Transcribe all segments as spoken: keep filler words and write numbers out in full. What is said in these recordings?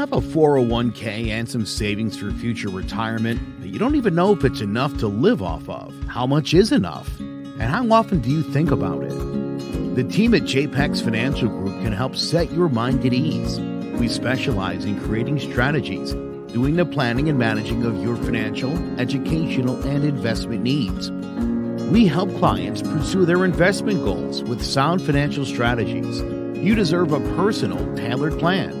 have a four oh one k and some savings for future retirement, but you don't even know if it's enough to live off of. How much is enough? And how often do you think about it? The team at J PEX Financial Group can help set your mind at ease. We specialize in creating strategies, doing the planning and managing of your financial, educational, and investment needs. We help clients pursue their investment goals with sound financial strategies. You deserve a personal, tailored plan.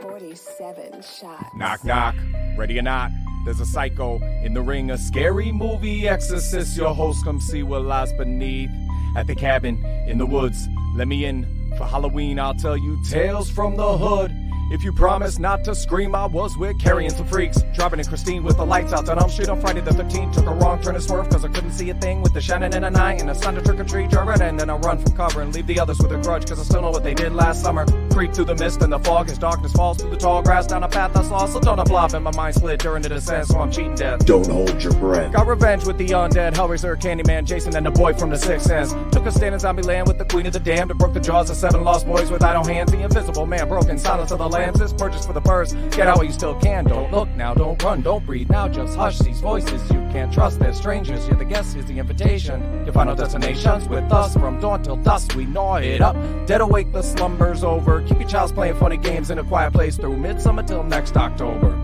forty-seven shots. Knock, knock. Ready or not, there's a psycho in the ring. A scary movie exorcist. Your host, come see what lies beneath. At the cabin in the woods, let me in. For Halloween, I'll tell you tales from the hood. If you promise not to scream, I was with carrying some freaks. Driving in Christine with the lights out on Elm Street on Friday the thirteenth. Took a wrong turn and swerve cause I couldn't see a thing. With the Shannon and a nine and a son to trick or treat. Drive right in and I run from cover and leave the others with a grudge cause I still know what they did last summer. Creep through the mist and the fog as darkness falls through the tall grass. Down a path I saw slipped on a blob and my mind slid during the descent, so I'm cheating death. Don't hold your breath. Got revenge with the undead, Hellraiser, Candyman, Jason and the boy from the Sixth Sense. Took a stand in zombie land with the queen of the damned and broke the jaws of seven lost boys with idle hands. The invisible man broke in silence of the land. This purchase for the purse, get out while you still can. Don't look now, don't run, don't breathe now. Just hush these voices, you can't trust, they're strangers. You're the guest, here's the invitation. Your final destination's with us. From dawn till dusk, we gnaw it up. Dead awake, the slumber's over. Keep your child's playing funny games in a quiet place through midsummer till next October.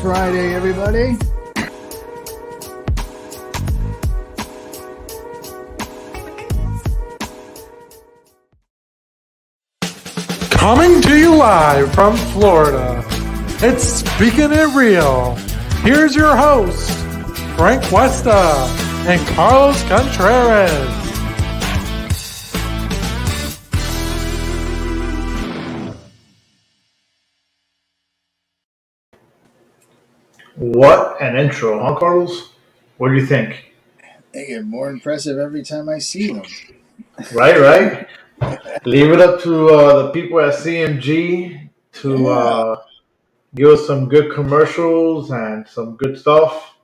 Friday, everybody. Coming to you live from Florida, it's Speaking It Real. Here's your host, Frank Cuesta and Carlos Contreras. What an intro, huh, Carlos? What do you think? They get more impressive every time I see them. Right, right? Leave it up to uh, the people at C M G to uh, give us some good commercials and some good stuff.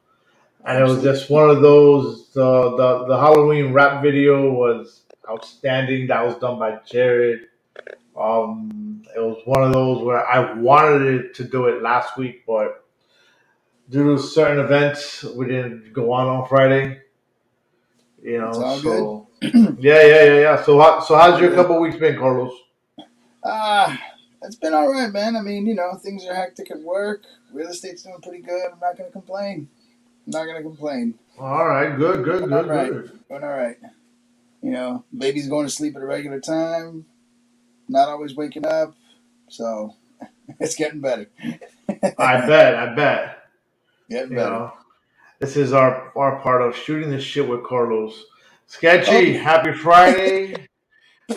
And it was just one of those, uh, the, the Halloween rap video was outstanding. That was done by Jared. Um, it was one of those where I wanted to do it last week, but due to certain events, we didn't go on on Friday. You know, it's all so good. yeah, yeah, yeah, yeah. So, how, so how's your couple weeks been, Carlos? Ah, uh, it's been all right, man. I mean, you know, things are hectic at work. Real estate's doing pretty good. I'm not gonna complain. I'm not gonna complain. All right, good, good, good, all right. good. Doing all right. You know, baby's going to sleep at a regular time. Not always waking up. So, it's getting better. I bet. I bet. Yeah, you know, this is our, our part of shooting the shit with Carlos. Sketchy, oh. Happy Friday.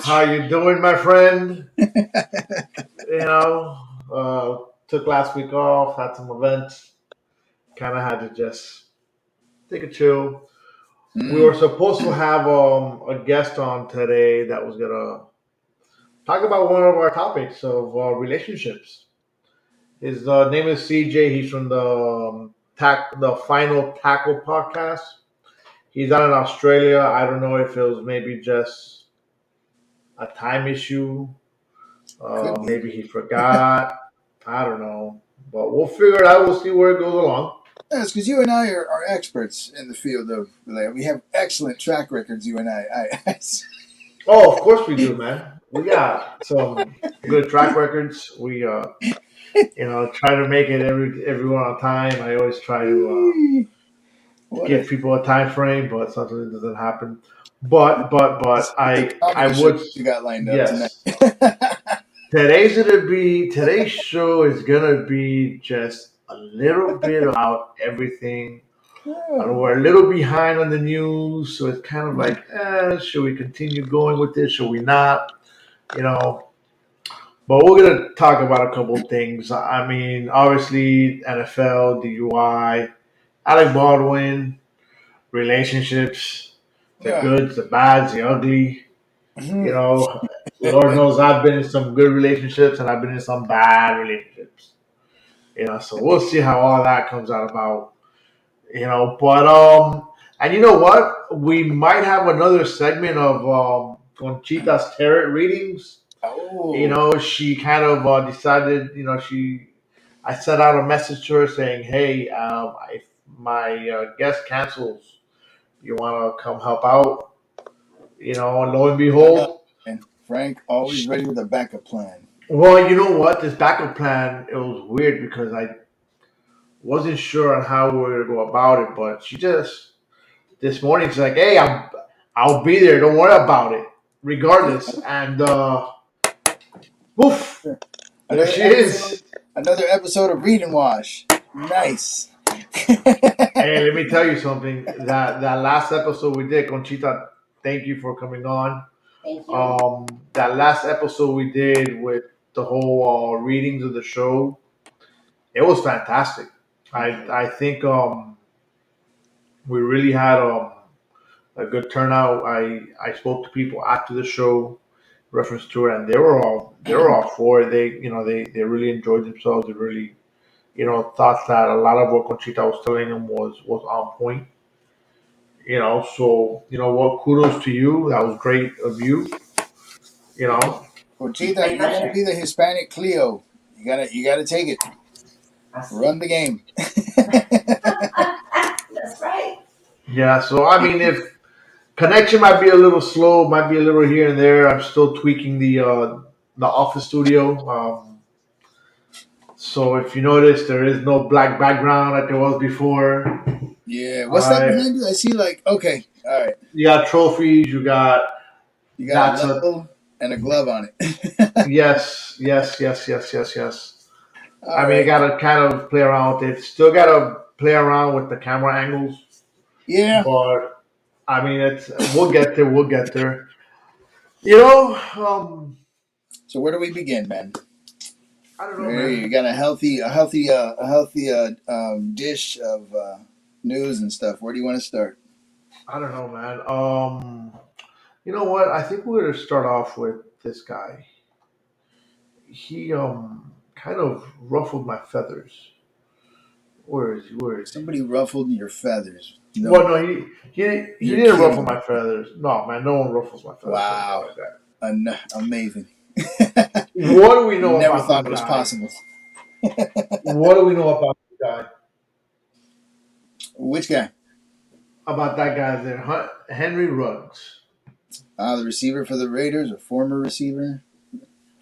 How you doing, my friend? You know, uh, took last week off, had some events. Kind of had to just take a chill. Mm. We were supposed to have um, a guest on today that was going to talk about one of our topics of uh, relationships. His uh, name is C J. He's from the... Um, Tack, the Final Tackle podcast. He's out in Australia. I don't know if it was maybe just a time issue. Uh, maybe he forgot. I don't know. But we'll figure it out. We'll see where it goes along. Yes, because you and I are, are experts in the field of relay. We have excellent track records, you and I. I, I oh, of course we do, man. We got some good track records. We, uh, you know, try to make it every everyone on time. I always try to uh, give people a time frame, but sometimes it doesn't happen. But, but, but I, I would. You got lined up yes. tonight. Today's gonna be today's show is gonna be just. A little bit about everything. Oh. We're a little behind on the news, so it's kind of like, eh, should we continue going with this? Should we not? You know. But we're going to talk about a couple of things. I mean, obviously, N F L, D U I, Alec Baldwin, relationships, the yeah. goods, the bads, the ugly. Mm-hmm. You know, Lord knows I've been in some good relationships and I've been in some bad relationships. You know, so we'll see how all that comes out about, you know, but, um, and you know what? We might have another segment of um, Conchita's tarot readings. Oh. You know, she kind of uh, decided, you know, she, I sent out a message to her saying, hey, um, if my uh, guest cancels, you want to come help out? You know, and lo and behold. And Frank always ready with a backup plan. Well, you know what? This backup plan, it was weird because I wasn't sure on how we were going to go about it. But she just, this morning, she's like, hey, I'm, I'll be there. Don't worry about it, regardless. And, uh, woof, there she is. Another episode of Read and Wash. Nice. Hey, let me tell you something. That, that last episode we did, Conchita, thank you for coming on. Thank you. Um, that last episode we did with, the whole uh, readings of the show, it was fantastic. I I think um, we really had a, a good turnout. I, I spoke to people after the show, reference to it, and they were all they were all for it. They you know they, they really enjoyed themselves. They really you know thought that a lot of what Conchita was telling them was was on point. You know, so you know what? Kudos to you. That was great of you. You know. Conchita, you're gonna be the Hispanic Cleo. You gotta, you gotta take it. Run the game. That's right. Yeah. So I mean, if connection might be a little slow, might be a little here and there. I'm still tweaking the uh, the office studio. Um, so if you notice, there is no black background like there was before. Yeah. What's all that right. behind you? I see. Like, okay, all right. You got trophies. You got. You got a level. And a glove on it. yes, yes, yes, yes, yes, yes. All I mean, right. I got to kind of play around with it. Still got to play around with the camera angles. Yeah. But, I mean, it's we'll get there. We'll get there. You know. Um, so where do we begin, man? I don't know, there, man. You got a healthy, a healthy, uh, a healthy uh, um, dish of uh, news and stuff. Where do you want to start? I don't know, man. Um... You know what? I think we're going to start off with this guy. He um kind of ruffled my feathers. Where is he? Where is he? Somebody ruffled your feathers. No. Well, no, he he, he didn't kidding. ruffle my feathers. No, man, no one ruffles my feathers. Wow. Like that. An- amazing. What do we know Never about thought it was guy? Possible. What do we know about this guy? Which guy? About that guy there, Henry Ruggs. Uh, the receiver for the Raiders, a former receiver.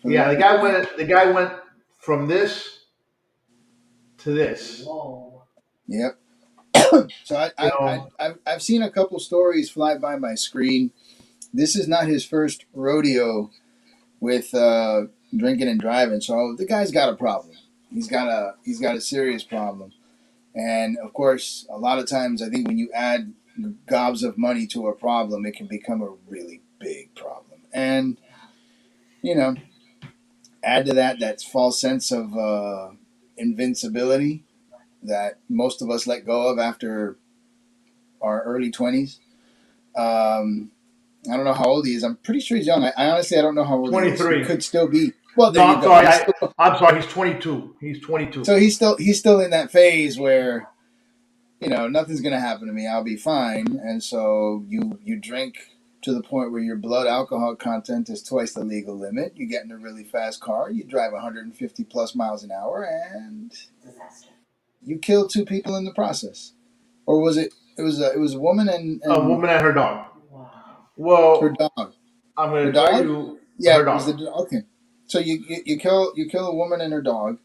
Yeah, the, the guy went. The guy went from this to this. Whoa. Yep. so I, I, I, I, I've seen a couple stories fly by my screen. This is not his first rodeo with uh, drinking and driving. So the guy's got a problem. He's got a he's got a serious problem. And of course, a lot of times I think when you add gobs of money to a problem, it can become a really big problem. And, you know, add to that that false sense of uh, invincibility that most of us let go of after our early twenties. Um, I don't know how old he is. I'm pretty sure he's young. I, I honestly, I don't know how old twenty-three. He is. He could still be. Well, there no, you I'm, go. Sorry, I, still... I'm sorry. He's twenty-two. He's twenty-two. So he's still he's still in that phase where, you know, nothing's going to happen to me. I'll be fine. And so you, you drink to the point where your blood alcohol content is twice the legal limit. You get in a really fast car. You drive one hundred fifty plus miles an hour and disaster. You killed two people in the process, or was it? It was a it was a woman and, and a woman and her dog. Wow. Well, her dog. I'm going to tell dog? you. Yeah, her dog. It was the, okay. So you, you you kill you kill a woman and her dog.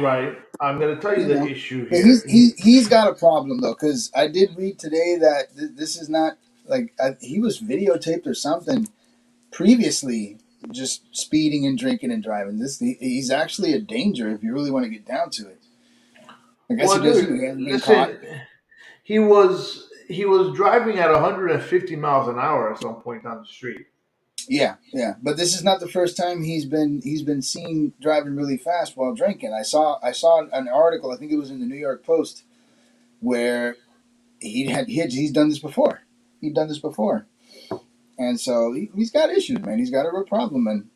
Right. I'm going to tell you, you the know. issue here. He's, he he's got a problem though, because I did read today that th- this is not like I, he was videotaped or something previously, just speeding and drinking and driving. This he, he's actually a danger if you really want to get down to it. I guess well, he doesn't. Dude, he hasn't been caught. He was he was driving at one hundred fifty miles an hour at some point down the street. Yeah, yeah, but this is not the first time he's been he's been seen driving really fast while drinking. I saw I saw an article, I think it was in the New York Post, where he had, he had he's done this before. He'd done this before, and so he, he's got issues, man. He's got a real problem. And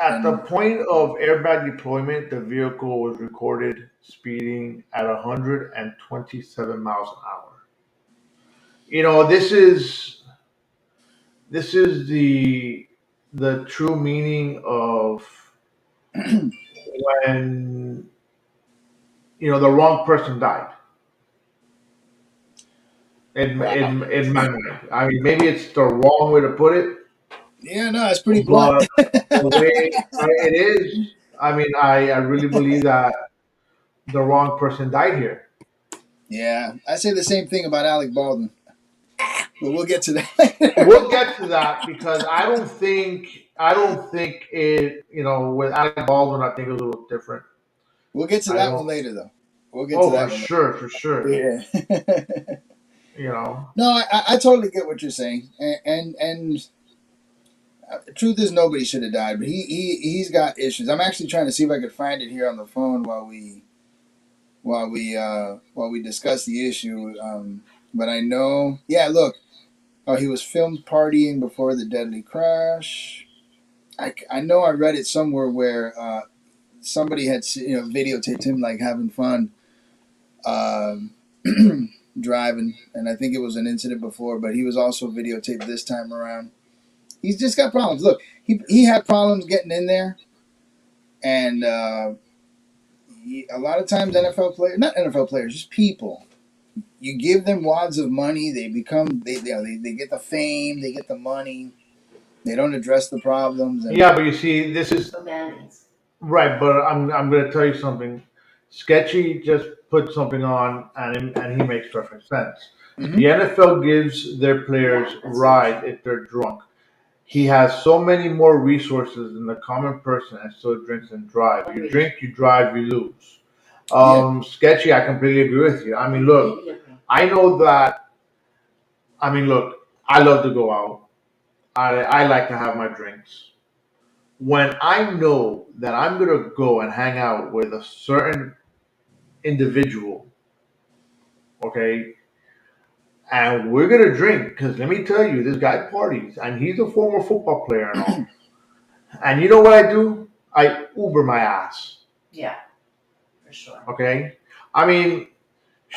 at the point of airbag deployment, the vehicle was recorded speeding at one hundred twenty-seven miles an hour. You know, this is. This is the the true meaning of when, you know, the wrong person died. In, wow. in, in my mind. I mean, maybe it's the wrong way to put it. Yeah, no, it's pretty blunt. The way it is, I mean, I, I really believe that the wrong person died here. Yeah, I say the same thing about Alec Baldwin. But we'll get to that. We'll get to that because I don't think I don't think it. You know, with Alec Baldwin, I think it was a little different. We'll get to that one later, though. We'll get oh, to that. Oh, for sure, later. for sure. Yeah. You know. No, I, I totally get what you're saying, and and, and uh, the truth is, nobody should have died, but he he he's got issues. I'm actually trying to see if I could find it here on the phone while we while we uh, while we discuss the issue. Um, but I know, yeah. Look. Oh, he was filmed partying before the deadly crash. I, I know I read it somewhere where uh, somebody had you know videotaped him like having fun um, driving, and I think it was an incident before, but he was also videotaped this time around. He's just got problems. Look, he he had problems getting in there, and uh, he, a lot of times N F L players, not N F L players, just people. You give them wads of money, they become they they they get the fame, they get the money, they don't address the problems. And yeah, but you see, this is right. But I'm I'm going to tell you something. Sketchy just put something on, and and he makes perfect sense. Mm-hmm. The N F L gives their players yeah, rides if they're drunk. He has so many more resources than the common person, and still drinks and drives. You drink, you drive, you lose. Um, yeah. Sketchy, I completely agree with you. I mean, look. I know that, I mean, look, I love to go out. I I like to have my drinks. When I know that I'm going to go and hang out with a certain individual, okay, and we're going to drink, because let me tell you, this guy parties, and he's a former football player and all. And you know what I do? I Uber my ass. Yeah, for sure. Okay? I mean...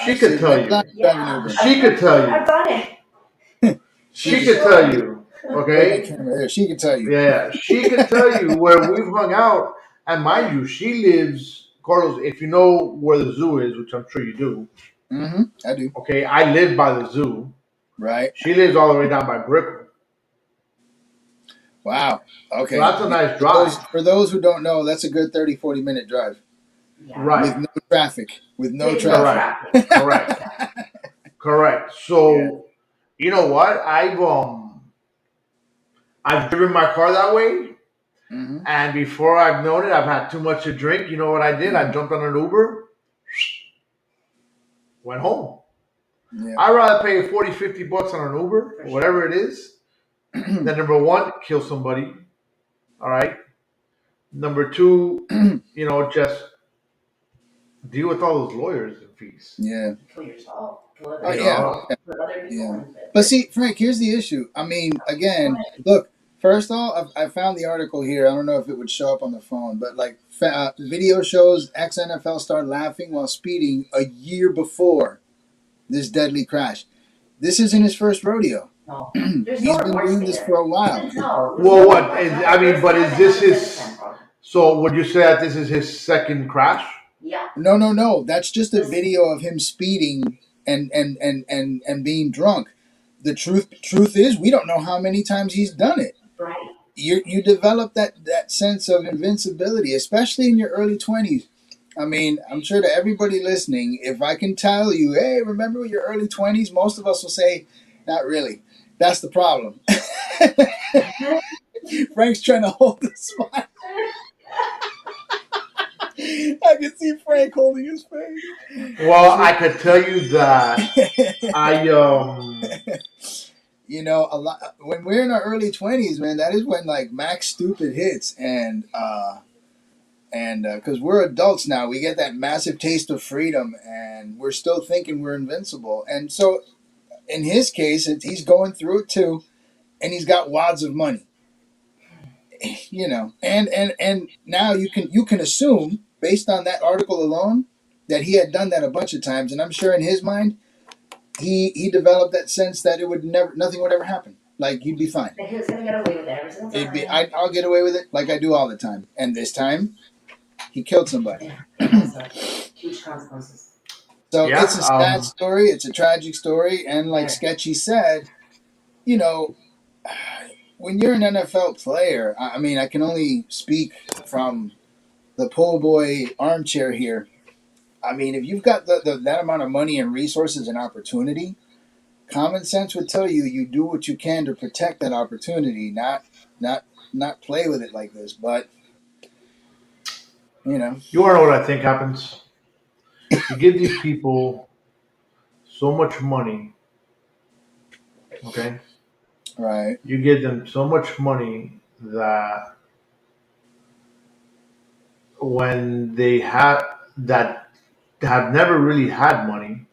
She could tell you. Yeah. She could tell you. I got it. She could tell you. Okay? She could tell you. Yeah. She could tell you where we've hung out. And mind you, she lives, Carlos, if you know where the zoo is, which I'm sure you do. Mm-hmm. I do. Okay. I live by the zoo. Right. She lives all the way down by Brickell. Wow. Okay. So that's a nice drive. For those who don't know, that's a good thirty, forty minute drive. Yeah. Right. With no traffic. With no traffic. Correct. Correct. Correct. So, yeah. You know what? I've um, I've driven my car that way, mm-hmm. and before I've known it, I've had too much to drink. You know what I did? Mm-hmm. I jumped on an Uber, went home. Yeah. I'd rather pay forty, fifty bucks on an Uber, For whatever sure. it is, than number one, kill somebody. All right. Number two, you know, just. Deal with all those lawyers and fees. Yeah. Kill yourself. Kill other oh, yeah. Other yeah. But see, Frank, here's the issue. I mean, again, look, first of all, I found the article here. I don't know if it would show up on the phone, but like uh, video shows ex-N F L star laughing while speeding a year before this deadly crash. This isn't his first rodeo. No. He's no been doing this there. for a while. No, well, no what? Is, I mean, but is this his... So would you say that this is his second crash? Yeah. No, no, no. That's just a video of him speeding and and and and, and being drunk. The truth truth is, we don't know how many times he's done it. Right. You you develop that, that sense of invincibility, especially in your early twenties. I mean, I'm sure to everybody listening, if I can tell you, hey, remember your early twenties, most of us will say, not really. That's the problem. Frank's trying to hold the spot. I can see Frank holding his face. Well, I could tell you that I, um... you know, a lot, when we're in our early twenties, man, that is when, like, Max Stupid hits. And, uh... And because uh, we're adults now, we get that massive taste of freedom, and we're still thinking we're invincible. And so, in his case, it, he's going through it too, and he's got wads of money. You know, and and and now you can you can assume based on that article alone that he had done that a bunch of times. And I'm sure in his mind, he he developed that sense that it would never, nothing would ever happen. Like you'd be fine. That he was gonna get away with it. It'd be, I, I'll get away with it, like I do all the time. And this time. He killed somebody. Huge consequences. So yeah, it's a sad um, story. It's a tragic story. And like yeah. Sketchy said, you know, when you're an N F L player, I mean, I can only speak from the po' boy armchair here. I mean, if you've got the, the, that amount of money and resources and opportunity, common sense would tell you you do what you can to protect that opportunity, not not not play with it like this. But you know, you are what I think happens. You give these people so much money, okay? Right. You give them so much money that when they have that have never really had money,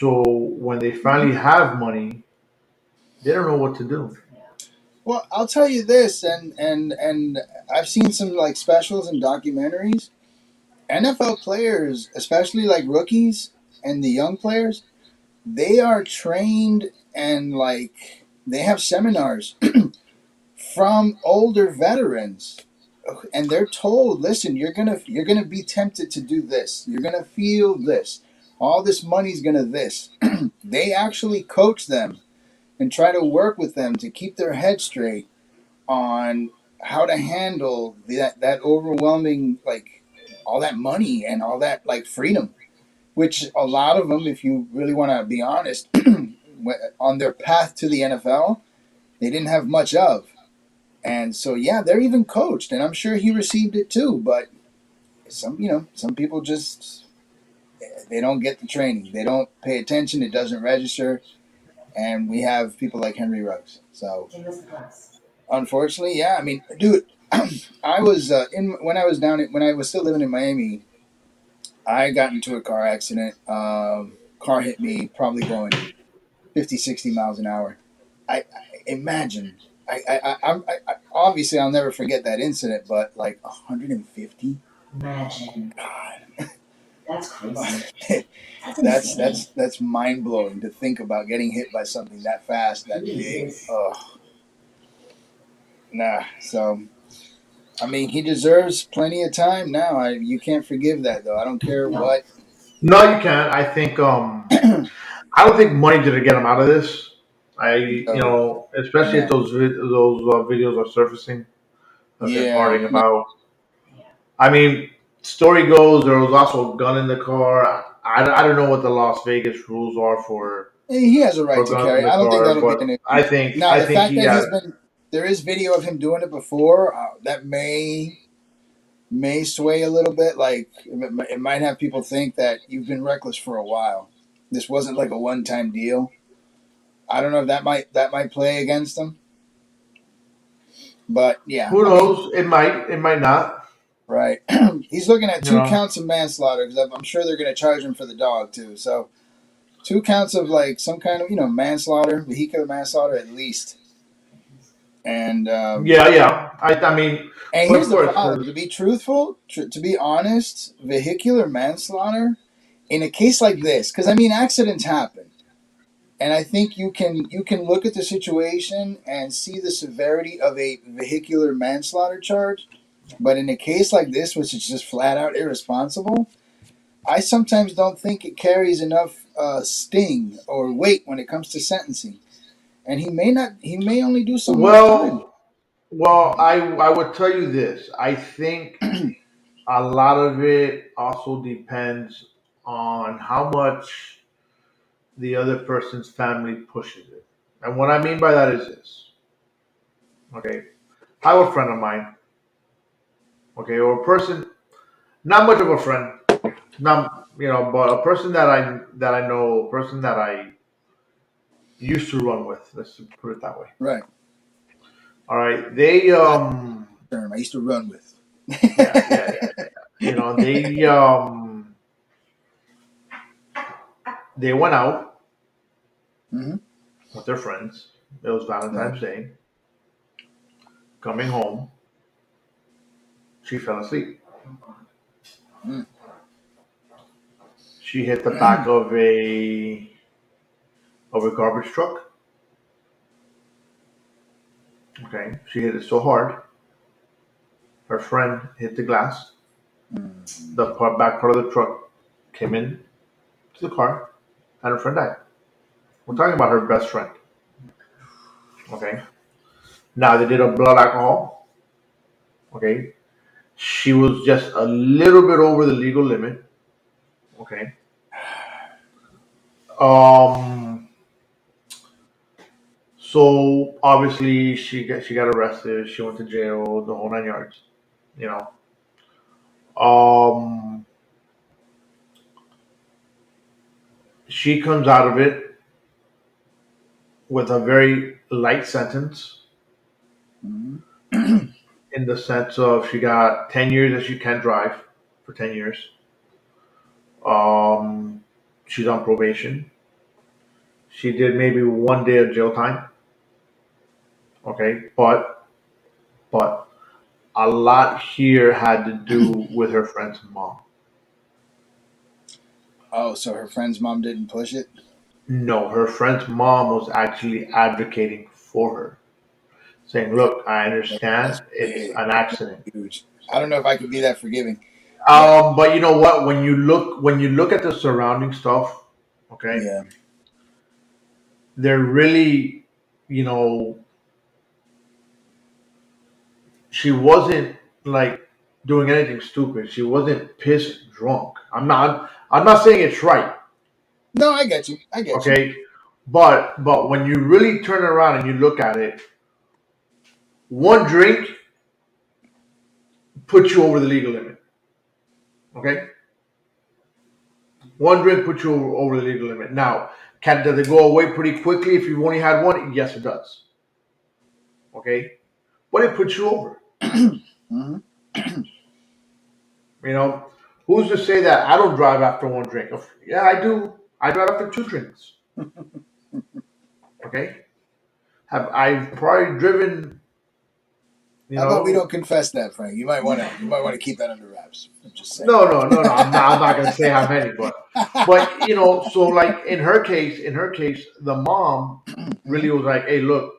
so when they finally have money, they don't know what to do. Well, I'll tell you this, and, and and I've seen some like specials and documentaries. N F L players, especially like rookies and the young players, they are trained and like they have seminars from older veterans, and they're told, "Listen, you're gonna you're gonna be tempted to do this. You're gonna feel this. All this money's gonna this." They actually coach them and try to work with them to keep their head straight on how to handle that, that overwhelming, like, all that money and all that, like, freedom. Which a lot of them, if you really want to be honest, on their path to the N F L, they didn't have much of. And so, yeah, they're even coached. And I'm sure he received it too. But some, you know, some people just, they don't get the training. They don't pay attention. It doesn't register. And we have people like Henry Ruggs. So, unfortunately, yeah. I mean, dude, I was uh, in when I was down at, when I was still living in Miami. I got into a car accident. Um, car hit me, probably going fifty, sixty miles an hour. I, I imagine. I, I, I, I, I obviously I'll never forget that incident, but like one hundred fifty. Imagine. Oh, God. That's crazy. That's that's, that's that's mind-blowing to think about getting hit by something that fast, that big. Ugh. Nah, so, I mean, he deserves plenty of time now. I, you can't forgive that, though. I don't care no. what. No, you can't. I think, um, I don't think money did get him out of this. I, you oh, know, especially yeah. if those, those uh, videos are surfacing. Yeah. Parting about. Yeah. I mean, story goes, there was also a gun in the car. I, I don't know what the Las Vegas rules are for. He has a right to carry. I don't car, think that'll be an issue. I think. Now, I the think fact he that has been, there is video of him doing it before, uh, that may may sway a little bit. Like it, it might have people think that you've been reckless for a while. This wasn't like a one-time deal. I don't know if that might that might play against him. But yeah, who knows? It might. It might not. Right. He's looking at two no. counts of manslaughter because I'm sure they're going to charge him for the dog, too. So two counts of, like, some kind of, you know, manslaughter, vehicular manslaughter at least. And um, yeah, yeah. I, I mean, and here's the problem. To be truthful, tr- to be honest, vehicular manslaughter in a case like this, because, I mean, accidents happen. And I think you can you can look at the situation and see the severity of a vehicular manslaughter charge But in a case like this, which is just flat out irresponsible, I sometimes don't think it carries enough uh, sting or weight when it comes to sentencing. And he may not. He may only do some well, time. Well, I I would tell you this. I think a lot of it also depends on how much the other person's family pushes it. And what I mean by that is this. Okay, I have a friend of mine. Okay, or a person, not much of a friend, not you know, but a person that I that I know, a person that I used to run with. Let's put it that way. Right. All right. They um. I used to run with. yeah, yeah, yeah, yeah. You know, they um. They went out mm-hmm. with their friends. It was Valentine's mm-hmm. Day. Coming home, she fell asleep. Mm. She hit the mm. back of a of a garbage truck. Okay, she hit it so hard. Her friend hit the glass. Mm. The part, back part of the truck came in to the car, and her friend died. We're talking about her best friend. Okay. Now, they did a blood alcohol. Okay. She was just a little bit over the legal limit. Okay. Um. So, obviously, she got, she got arrested. She went to jail, the whole nine yards. You know. Um. She comes out of it with a very light sentence. Mm-hmm. In the sense of she got ten years that she can't drive for ten years. Um, she's on probation. She did maybe one day of jail time. Okay, but but a lot here had to do with her friend's mom. Oh, so her friend's mom didn't push it? No, her friend's mom was actually advocating for her. Saying, look, I understand it's an accident. I don't know if I could be that forgiving. Um, but you know what? When you look, when you look at the surrounding stuff, okay, yeah, they're really, you know, she wasn't like doing anything stupid. She wasn't pissed drunk. I'm not. I'm not saying it's right. No, I get you. I get you. Okay, but but when you really turn around and you look at it. One drink puts you over the legal limit. Okay? One drink puts you over, over the legal limit. Now, can, does it go away pretty quickly if you've only had one? Yes, it does. Okay? But it puts you over. Mm-hmm. You know, who's to say that I don't drive after one drink? Yeah, I do. I drive after two drinks. Okay? Have I've probably driven... You How know? About we don't confess that, Frank? You might want to. You might want to keep that under wraps. I'm just saying. No, no, no, no. I'm not. I'm not going to say how many, but, but you know. So, like in her case, in her case, the mom really was like, "Hey, look,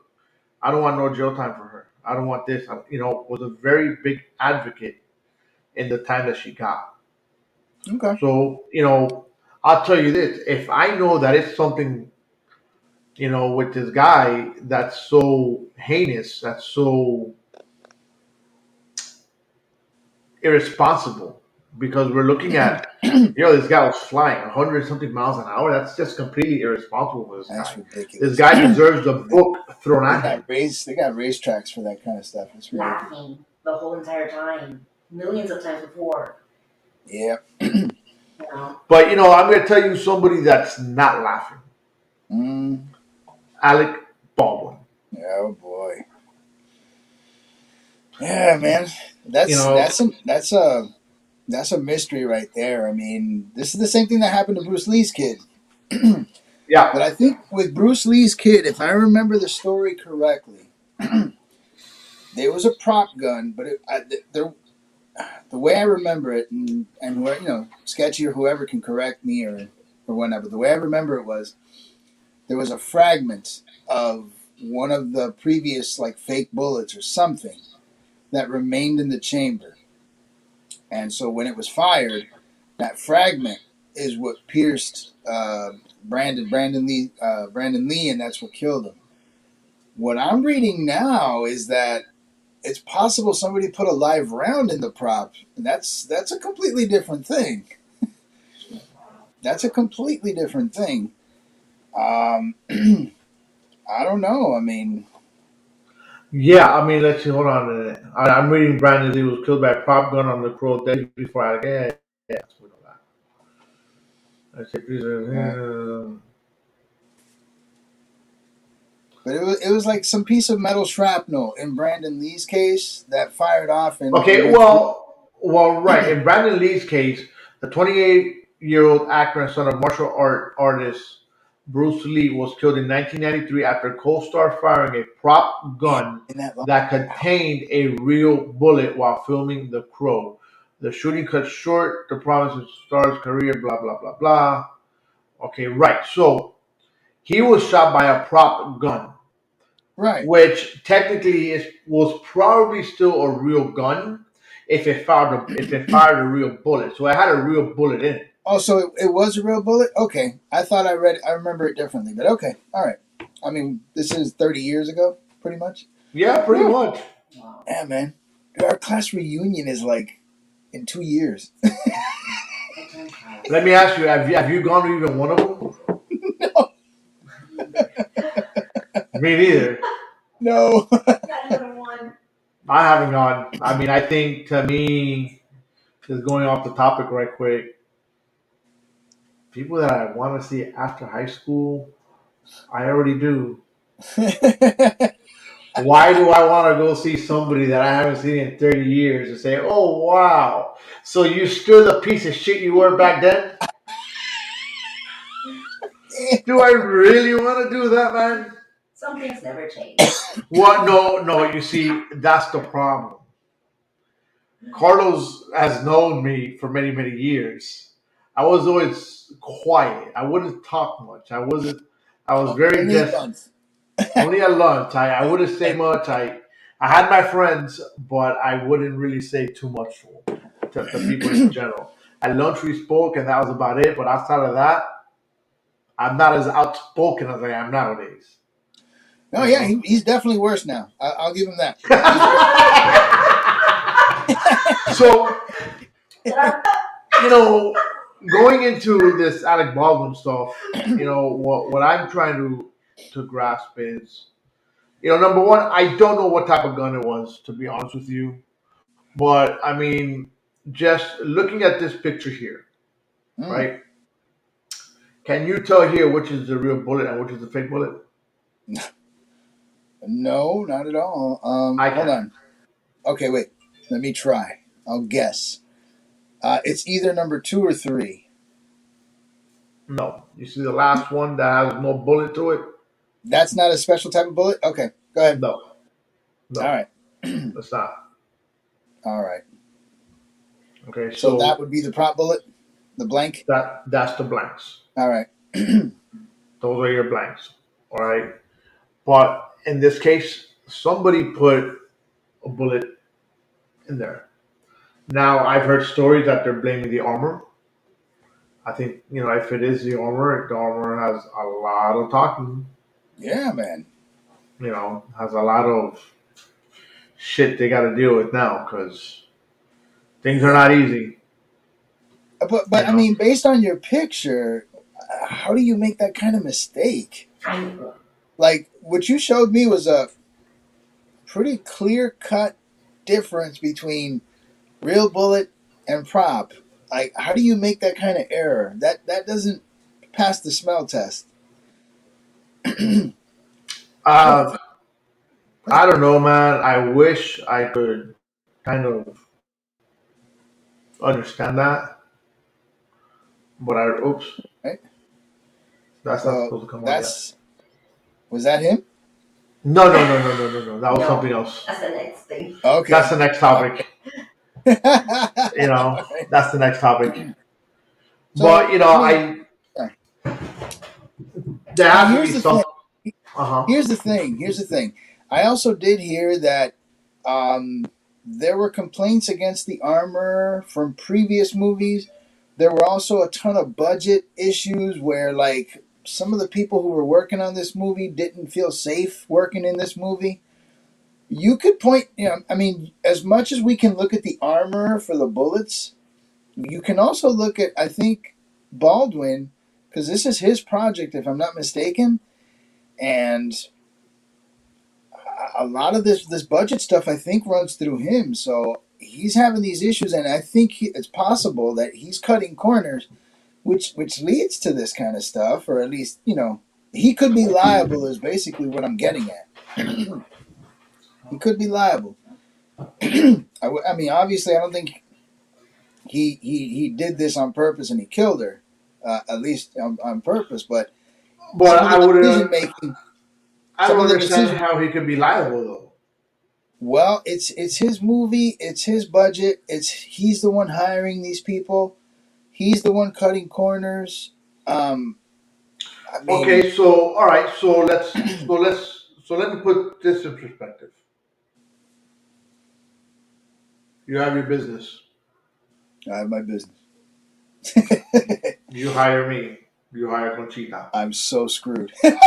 I don't want no jail time for her. I don't want this." I, you know, was a very big advocate in the time that she got. Okay. So you know, I'll tell you this: if I know that it's something, you know, with this guy that's so heinous, that's so irresponsible, because we're looking at, you know, this guy was flying one hundred something miles an hour. That's just completely irresponsible for this That's guy. Ridiculous. This guy deserves a book thrown at him. Race, they got racetracks for that kind of stuff. It's ridiculous. Laughing the whole entire time, millions of times before. Yeah. You know? But, you know, I'm going to tell you somebody that's not laughing. Mm. Alec Baldwin. Oh, boy. Yeah, man. That's you know, that's a that's a that's a mystery right there. I mean, this is the same thing that happened to Bruce Lee's kid. Yeah, but I think with Bruce Lee's kid, if I remember the story correctly, there was a prop gun, but it, I, there, the way I remember it, and and whoever, you know, Sketchy or whoever can correct me or or whatever. The way I remember it was there was a fragment of one of the previous like fake bullets or something. that remained in the chamber. And so when it was fired, that fragment is what pierced uh, Brandon, Brandon Lee, uh, Brandon Lee, and that's what killed him. What I'm reading now is that it's possible somebody put a live round in the prop, and that's that's a completely different thing. That's a completely different thing. Um, I don't know. I mean, yeah. I mean, let's see. Hold on a minute. I, I'm reading Brandon Lee was killed by a prop gun on the Crow day before I get. Yeah, we know that. I said, yeah. But it was it was like some piece of metal shrapnel in Brandon Lee's case that fired off. And okay, well, well, right. In Brandon Lee's case, the twenty-eight-year-old actor and son of martial art artist Bruce Lee was killed in nineteen ninety-three after co-star firing a prop gun that, that contained a real bullet while filming The Crow. The shooting cut short the promising star's career, blah, blah, blah, blah. Okay, right. So he was shot by a prop gun. Right. Which technically is was probably still a real gun if it fired a, if it fired a real bullet. So it had a real bullet in it. Oh, so it, it was a real bullet? Okay. I thought I read it. I remember it differently, but okay. All right. I mean, this is thirty years ago, pretty much. Yeah, pretty much. Yeah, man. Our class reunion is like in two years. Let me ask you, have you, have you gone to even one of them? No. Me neither. No. I haven't gone. I mean, I think to me, just going off the topic right quick, people that I want to see after high school, I already do. Why do I want to go see somebody that I haven't seen in thirty years and say, oh, wow, so you still the piece of shit you were back then? Do I really want to do that, man? Some things never change. Well, no, no, you see, that's the problem. Carlos has known me for many, many years. I was always quiet. I wouldn't talk much. I wasn't, I was very distant. Only at lunch. I, I wouldn't say much. I I had my friends, but I wouldn't really say too much to, to, to people in general. At lunch we spoke, and that was about it. But outside of that, I'm not as outspoken as I am nowadays. Oh, yeah. He, he's definitely worse now. I, I'll give him that. So, you know, going into this Alec Baldwin stuff, you know, what, what I'm trying to... to grasp is, you know, number one, I don't know what type of gun it was, to be honest with you. But, I mean, just looking at this picture here, mm. right? Can you tell here which is the real bullet and which is the fake bullet? No, not at all. Um, I hold on. Okay, wait. Let me try. I'll guess. Uh, it's either number two or three. No. You see the last one that has no bullet to it? That's not a special type of bullet? Okay, go ahead. No. no. All right. That's not. All right. Okay, so, so that would be the prop bullet? The blank? That That's the blanks. All right. Those are your blanks. All right. But in this case, somebody put a bullet in there. Now, I've heard stories that they're blaming the armor. I think, you know, if it is the armor, the armor has a lot of talking. Yeah, man. You know, has a lot of shit they got to deal with now because things are not easy. But, but you know? I mean, based on your picture, how do you make that kind of mistake? Like, what you showed me was a pretty clear-cut difference between real bullet and prop. Like, how do you make that kind of error? That that doesn't pass the smell test. uh, I don't know, man. I wish I could kind of understand that. But I, oops. Right. That's not uh, supposed to come that's, on yet. Was that him? No, no, no, no, no, no, no. That was no, something else. That's the next thing. Okay. That's the next topic. You know, that's the next topic. So, but you know, I. There has to be something. Here's the thing. Here's the thing. I also did hear that um, There were complaints against the armor from previous movies. There were also a ton of budget issues where, like, some of the people who were working on this movie didn't feel safe working in this movie. You could point, you know, I mean, as much as we can look at the armor for the bullets, you can also look at, I think, Baldwin, because this is his project, if I'm not mistaken. And a lot of this, this budget stuff, I think, runs through him. So he's having these issues, and I think he, it's possible that he's cutting corners, which which leads to this kind of stuff, or at least, you know, he could be liable is basically what I'm getting at. He could be liable. I, w- I mean, obviously, I don't think he he he did this on purpose and he killed her, uh, at least on, on purpose. But but I wouldn't. Making, I don't understand how he could be liable though. Well, it's it's his movie, it's his budget, it's he's the one hiring these people, he's the one cutting corners. Um, I mean, okay, so all right, so let's so let's so let me put this in perspective. You have your business. I have my business. You hire me. You hire Conchita. I'm so screwed. Something.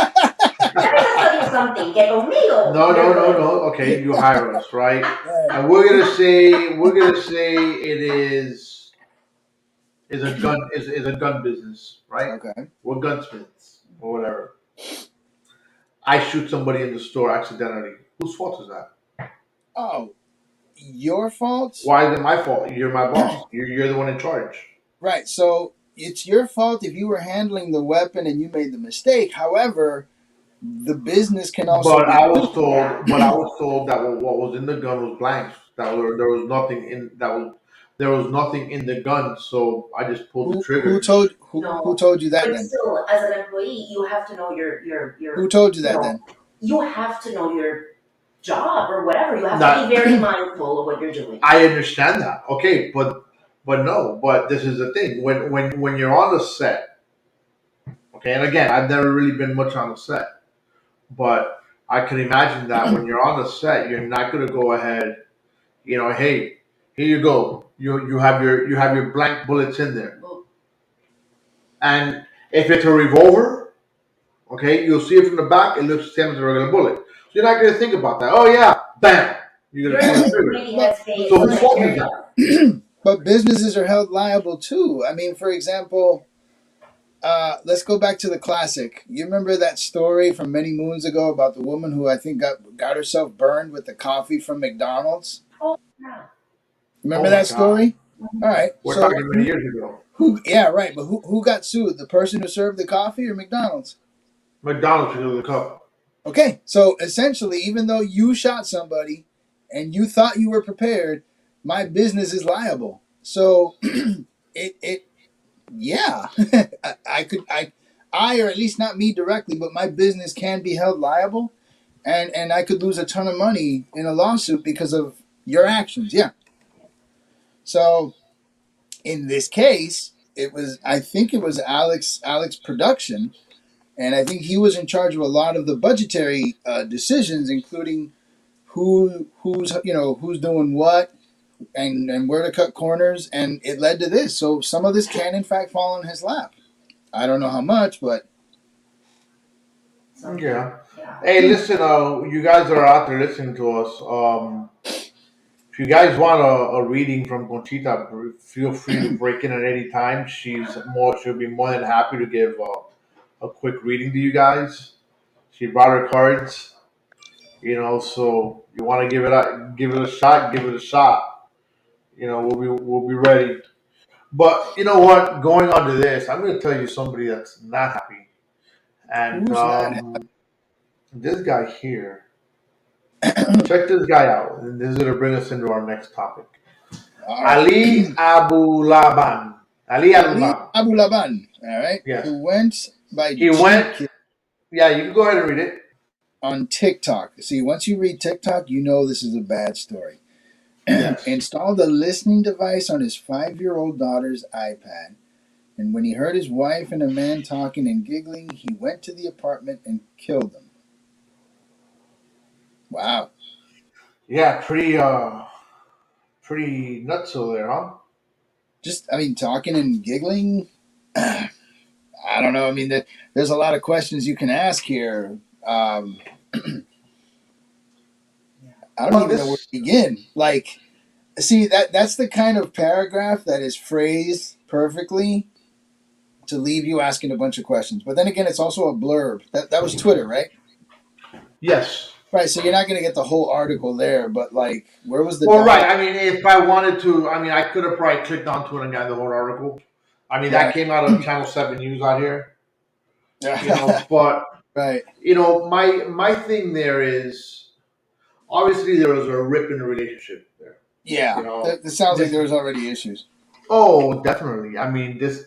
No, no, no, no. Okay, you hire us, right? And we're gonna say we're gonna say it is is a gun is is a gun business, right? Okay. We're gunsmiths or whatever. I shoot somebody in the store accidentally. Whose fault is that? Oh, your fault? Why is it my fault? You're my boss. You're you're the one in charge. Right. So it's your fault if you were handling the weapon and you made the mistake. However, the business can also. But I was told, but I was told that what was in the gun was blanks. That were, there was nothing in that was there was nothing in the gun. So I just pulled who, the trigger. Who told who, no. who told you that? But then? Still, as an employee, you have to know your your your. Who told you that you know, then? You have to know your job or whatever. You have Not, to be very mindful of what you're doing. I understand that. Okay, but but no, but this is the thing. When when when you're on the set, okay, and again, I've never really been much on the set. But I can imagine that when you're on the set, you're not going to go ahead, you know, hey, here you go. You you have your you have your blank bullets in there. And if it's a revolver, okay, you'll see it from the back. It looks the same as a regular bullet. So you're not going to think about that. Oh, yeah, bam. You're going to trigger. So who's fault is that? But businesses are held liable, too. I mean, for example... Uh, let's go back to the classic. You remember that story from many moons ago about the woman who I think got got herself burned with the coffee from McDonald's? Oh, yeah. Remember oh that God. story? All right. We're so, talking many years ago. Who? Yeah, right. But who who got sued? The person who served the coffee or McDonald's? McDonald's who served the coffee. Okay. So essentially, even though you shot somebody and you thought you were prepared, my business is liable. So it it. Yeah, I, I could, I, I, or at least not me directly, but my business can be held liable, and, and I could lose a ton of money in a lawsuit because of your actions. Yeah. So, in this case, it was I think it was Alex Alex production, and I think he was in charge of a lot of the budgetary uh, decisions, including who who's you know who's doing what. And, and where to cut corners, and it led to this. So some of this can, in fact, fall in his lap. I don't know how much, but... Yeah. Hey, listen, uh, you guys that are out there listening to us, um, if you guys want a, a reading from Conchita, feel free to break in at any time. She's more, she'll be more than happy to give uh, a quick reading to you guys. She brought her cards. You know, so you want to give it a, give it a shot, give it a shot. You know, we'll be we'll be ready. But you know what? Going on to this, I'm going to tell you somebody that's not happy. And um, happy? This guy here, check this guy out. And this is going to bring us into our next topic. Right. Ali Abulaban. Ali Abulaban. Ali Abulaban. All right. Yes. He went by. He G- went. Yeah, you can go ahead and read it. On TikTok. See, once you read TikTok, you know this is a bad story. Yes. Installed a listening device on his five-year-old daughter's iPad, and when he heard his wife and a man talking and giggling, he went to the apartment and killed them. Wow. Yeah, pretty, uh, pretty nuts over there, huh? Just, I mean, talking and giggling. I don't know. I mean, the, there's a lot of questions you can ask here. Um, I don't well, even this... know where to begin. Like, see, that that's the kind of paragraph that is phrased perfectly to leave you asking a bunch of questions. But then again, it's also a blurb. That that was Twitter, right? Yes. Right, so you're not going to get the whole article there, but, like, where was the... Well, dialogue? Right, I mean, if I wanted to, I mean, I could have probably clicked on Twitter and got the whole article. I mean, yeah. That came out of Channel seven News out here. You know, but, right. You know, my my thing there is, obviously, there was a rip in the relationship there. Yeah, you know, that, that sounds this, like there was already issues. Oh, definitely. I mean, this...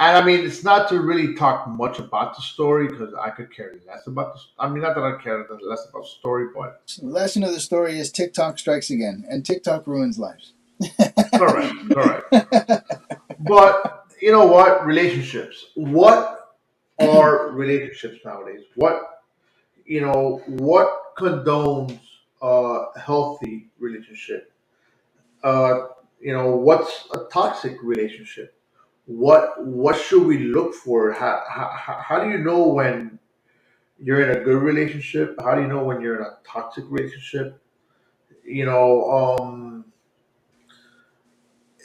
And, I mean, it's not to really talk much about the story because I could care less about the – I mean, not that I care less about the story, but – the lesson of the story is TikTok strikes again, and TikTok ruins lives. Correct, correct. But you know what? Relationships. What are relationships nowadays? What – you know, what condones a healthy relationship? Uh, you know, what's a toxic relationship? What what should we look for? How, how how do you know when you're in a good relationship? How do you know when you're in a toxic relationship? You know, um,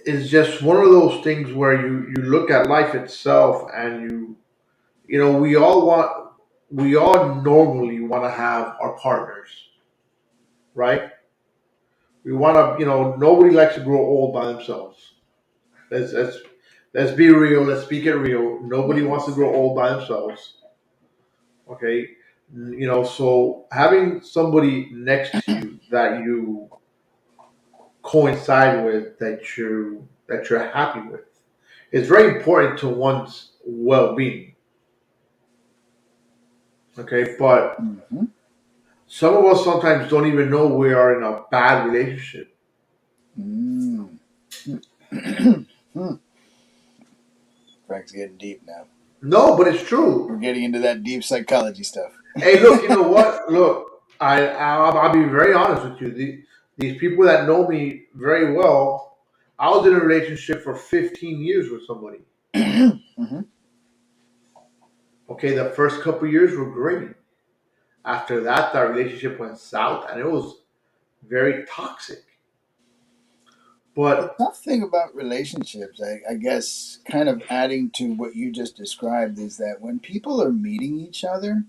it's just one of those things where you, you look at life itself and you you know we all want we all normally want to have our partners, right? We want to you know nobody likes to grow old by themselves. That's that's Let's be real. Let's speak it real. Nobody wants to grow old by themselves. Okay? You know, so having somebody next to you that you coincide with, that you that you're happy with, is very important to one's well-being. Okay? But mm-hmm. Some of us sometimes don't even know we are in a bad relationship. Mm. Frank's getting deep now. No, but it's true. We're getting into that deep psychology stuff. Hey, look, you know what? Look, I, I'll, I'll be very honest with you. The, these people that know me very well, I was in a relationship for fifteen years with somebody. mm-hmm. Okay, the first couple years were great. After that, that relationship went south, and it was very toxic. But the tough thing about relationships, I, I guess, kind of adding to what you just described, is that when people are meeting each other,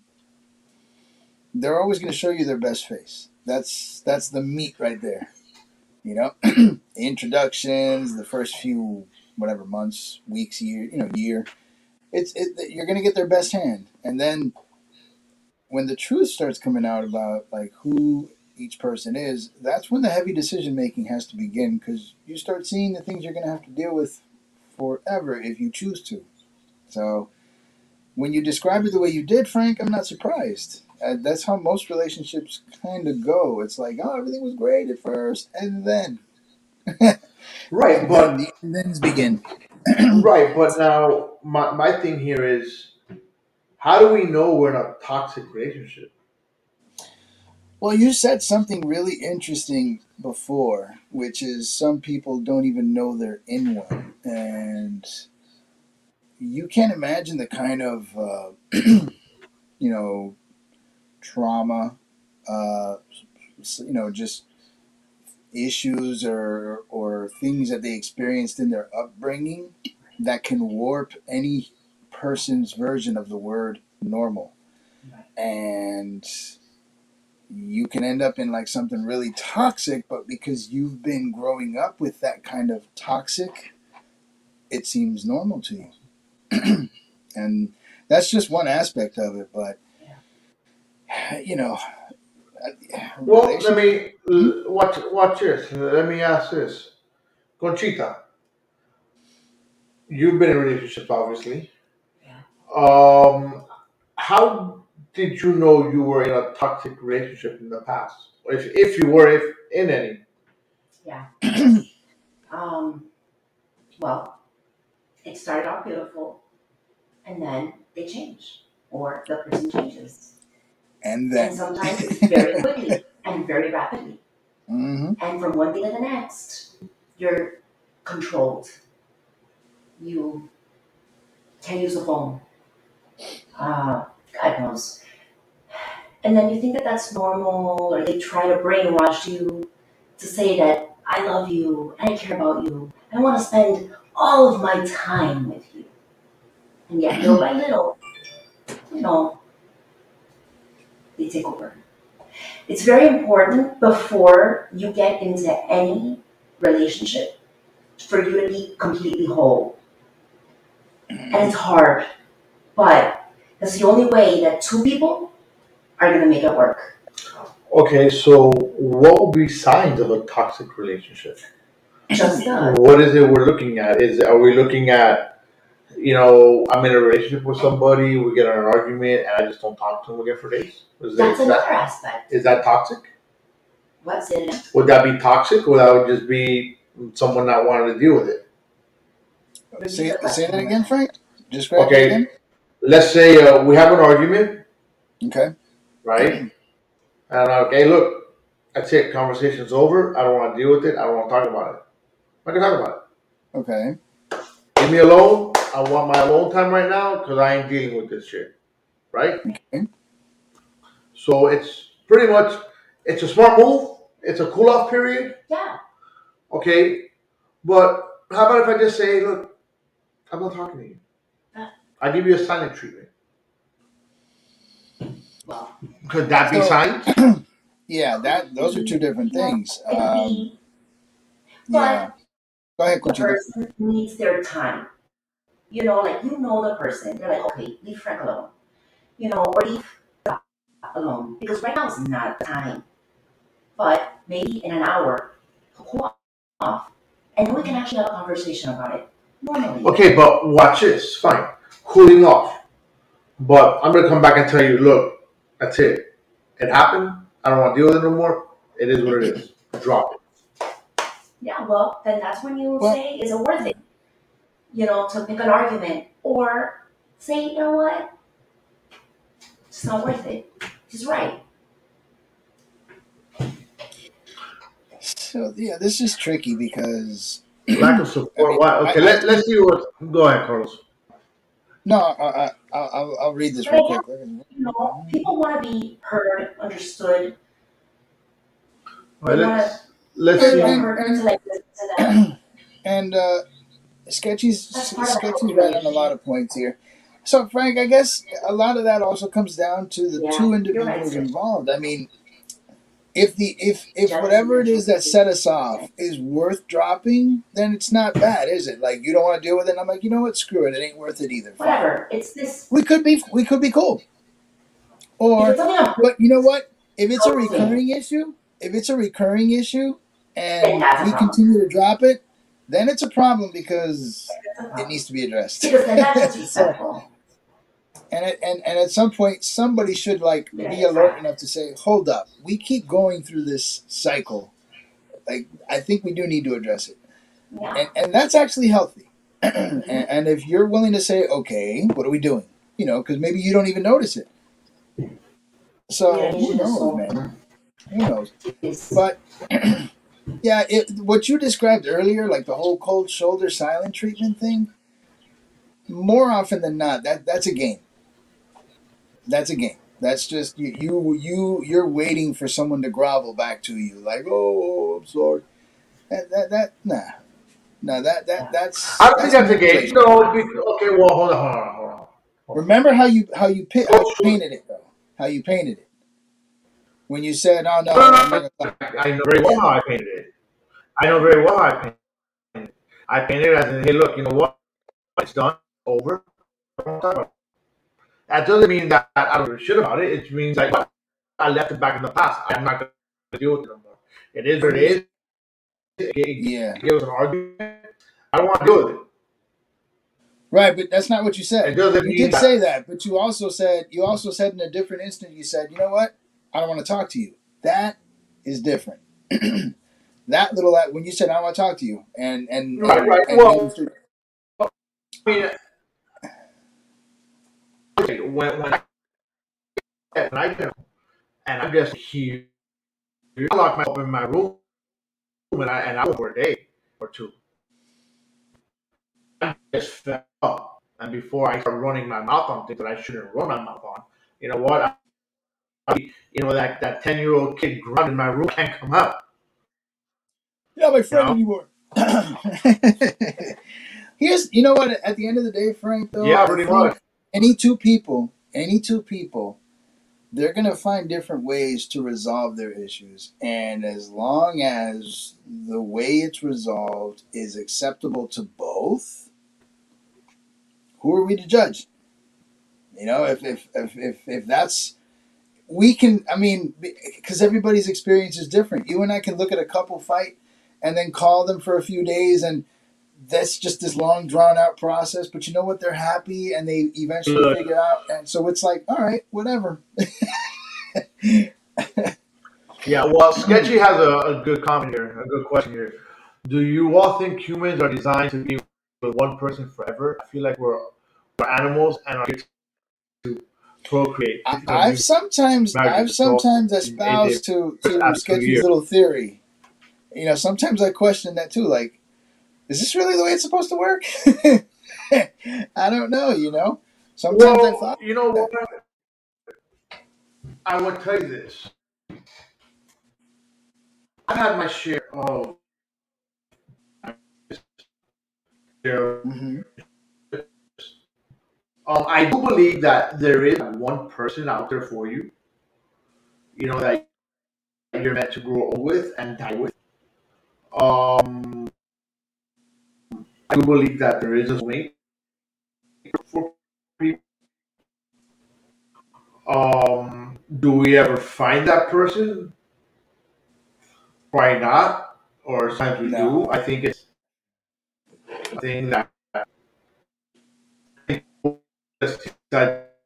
they're always going to show you their best face. That's that's the meat right there. You know, the introductions, the first few whatever months, weeks, year, you know, year. It's it, you're going to get their best hand, and then when the truth starts coming out about like who each person is, that's when the heavy decision making has to begin, because you start seeing the things you're going to have to deal with forever if you choose to. So when you describe it the way you did, Frank, I'm not surprised. Uh, that's how most relationships kind of go. It's like, oh, everything was great at first, and then right, but the ends begin. Right, but now my my thing here is, how do we know we're in a toxic relationship? Well, you said something really interesting before, which is some people don't even know they're in one. And you can't imagine the kind of, uh, you know, trauma, uh, you know, just issues or, or things that they experienced in their upbringing that can warp any person's version of the word normal. And you can end up in like something really toxic, but because you've been growing up with that kind of toxic, it seems normal to you. And that's just one aspect of it, but you know. Well, let me watch, watch this. Let me ask this. Conchita, you've been in relationships, obviously. Yeah. Um, how did you know you were in a toxic relationship in the past? If if you were, if in any. Yeah. um. Well, it started off beautiful, and then they change, or the person changes. And then. And sometimes it's very quickly and very rapidly. Mm-hmm. And from one thing to the next, you're controlled. You can't use a phone. Uh, God knows. And then you think that that's normal, or they try to brainwash you to say that I love you, I care about you, I want to spend all of my time with you. And yet, little by little, you know, they take over. It's very important before you get into any relationship for you to be completely whole. And it's hard, but that's the only way that two people are going to make it work. Okay, so what would be signs of a toxic relationship? Just that. What is it we're looking at? Is Are we looking at, you know, I'm in a relationship with somebody, we get in an argument, and I just don't talk to them again for days? Is That's that, another that, aspect. Is that toxic? What's it? Would that be toxic, or that would just be someone not wanting to deal with it? Say, say that again, Frank. Just okay. Again. Let's say uh, we have an argument. Okay. Right? And I'm like, hey, look, that's it. Conversation's over. I don't want to deal with it. I don't want to talk about it. I'm not going to talk about it. Okay. Leave me alone. I want my alone time right now because I ain't dealing with this shit. Right? Okay. So it's pretty much, it's a smart move. It's a cool off period. Yeah. Okay. But how about if I just say, look, I'm not talking to you. Yeah. I give you a silent treatment. Well, could that so, be signed? Yeah, that those are two different things. Um, yeah. Go ahead, the person needs their time. You know, like you know the person. They're like, okay, leave Frank alone. You know, or leave God alone. Because right now it's not the time. But maybe in an hour, cool off. And then we can actually have a conversation about it. Normally. Okay, but watch this. Fine. Cooling off. But I'm going to come back and tell you, look, that's it. It happened. I don't want to deal with it no more. It is what it is. Drop it. Yeah, well, then that's when you well, say, is it worth it? You know, to make an argument. Or say, you know what? It's not worth it. He's right. So, yeah, this is tricky because... Lack of support. Why? Okay, I, let, I, let's see what... Go ahead, Carlos. No, I, I, I'll, I'll read this real quick. You know, people want to be heard, understood. Well, let's, let's see. And, and uh, Sketchy's, Sketchy's right on a lot of points here. So, Frank, I guess a lot of that also comes down to the yeah, two individuals right. involved. I mean, if the if if whatever it is that set us off is worth dropping, then it's not bad, is it? Like you don't want to deal with it. And I'm like, you know what? Screw it. It ain't worth it either. Whatever. It's this. We could be we could be cool. Or but you know what? If it's a recurring issue, if it's a recurring issue, and we continue to drop it, then it's a problem because it needs to be addressed. So, And, it, and and at some point, somebody should like yeah, be alert enough to say, hold up, we keep going through this cycle. Like, I think we do need to address it. Yeah. And, and that's actually healthy. and, and if you're willing to say, okay, what are we doing? You know, because maybe you don't even notice it. So, yeah, who knows, man? Who knows? But, yeah, it, what you described earlier, like the whole cold shoulder silent treatment thing, more often than not, that that's a game. That's a game. That's just you, you. You. You're waiting for someone to grovel back to you, like, "Oh, I'm sorry." That. That. that nah. Nah. That. That. That's. I don't that's think that's a game. No. Okay. Well, hold on. Hold on. Hold on. Hold Remember how you how you, pit, how you painted it though. How you painted it. When you said, "Oh no." no, no, no I know very well how I painted it. I know very well how I painted it. I painted it as, "Hey, look. You know what? It's done. Over." That doesn't mean that I don't give a shit about it. It means like I left it back in the past. I'm not going to deal with it anymore. It is what it is. It, it, yeah. It was an argument. I don't want to deal with it. Right, but that's not what you said. It doesn't you did that. say that, but you also said you also said in a different instant. You said, you know what? I don't want to talk to you. That is different. that little that when you said I want to talk to you and and right, and, right. And well, I mean. When, when I get, when I get, and I'm just here, I lock myself in my room and I and I go for a day or two. I just fed up, and before I start running my mouth on things that I shouldn't run my mouth on, you know what? I, you know that that ten year old kid grunt in my room can't come out. You're not my friend you know? anymore. Here's, you know what? At the end of the day, Frank, though, yeah, pretty much. Any two people, any two people, they're gonna find different ways to resolve their issues, and as long as the way it's resolved is acceptable to both, who are we to judge? You know, if if if if, if that's we can, I mean, because everybody's experience is different. You and I can look at a couple fight and then call them for a few days, and that's just this long, drawn-out process. But you know what? They're happy, and they eventually Look. figure out. And so it's like, all right, whatever. Yeah, well, Sketchy has a, a good comment here, a good question here. Do you all think humans are designed to be with one person forever? I feel like we're, we're animals and are here to procreate. I, I've sometimes, I've sometimes espoused to, to Sketchy's little theory. You know, sometimes I question that too, like, is this really the way it's supposed to work? I don't know, you know. Sometimes well, I thought, you know what? I would tell you this. I've had my share of mm-hmm. um, I do believe that there is one person out there for you, you know, that you're meant to grow up with and die with. Um... I do believe that there is a way for people. Um, do we ever find that person? Probably not. Or sometimes we no. do. I think it's a thing that people just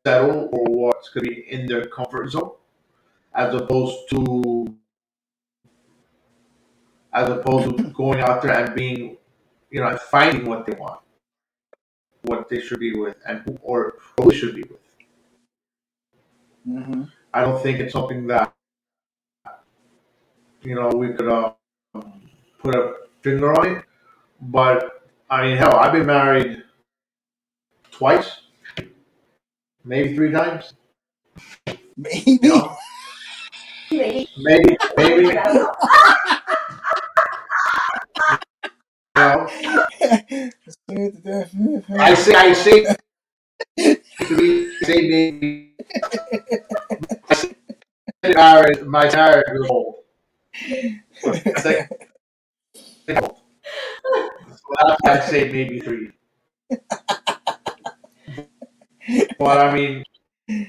settle or what's going to be in their comfort zone, as opposed to as opposed to going out there and being. You know, finding what they want, what they should be with, and who or who should be with. Mm-hmm. I don't think it's something that, you know, we could uh, put a finger on it. But I mean, hell, I've been married twice, maybe three times. Maybe, you know, maybe, maybe, maybe. I say, I say, say maybe. I say marriage, my marriage was old. I say maybe three. But I mean,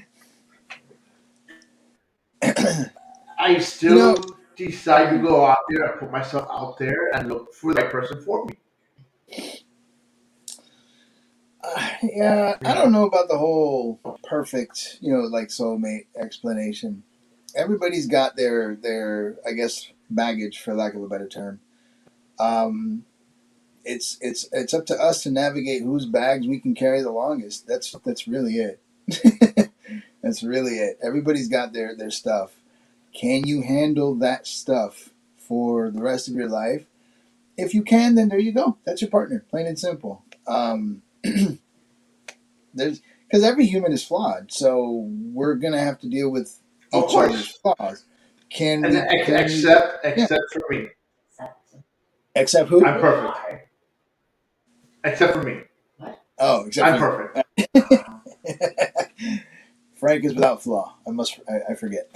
I still. No. Decide to go out there and put myself out there and look for that person for me. Uh, yeah, I don't know about the whole perfect, you know, like soulmate explanation. Everybody's got their, their, I guess, baggage, for lack of a better term. Um, it's it's it's up to us to navigate whose bags we can carry the longest. That's that's really it. That's really it. Everybody's got their, their stuff. Can you handle that stuff for the rest of your life? If you can, then there you go. That's your partner, plain and simple. Um, there's because every human is flawed, so we're gonna have to deal with each other's flaws. Can and we, ex- can except we, except yeah. for me? Except who? I'm perfect. Except for me. What? Oh, except I'm for perfect. Frank is without flaw. I must. I, I forget.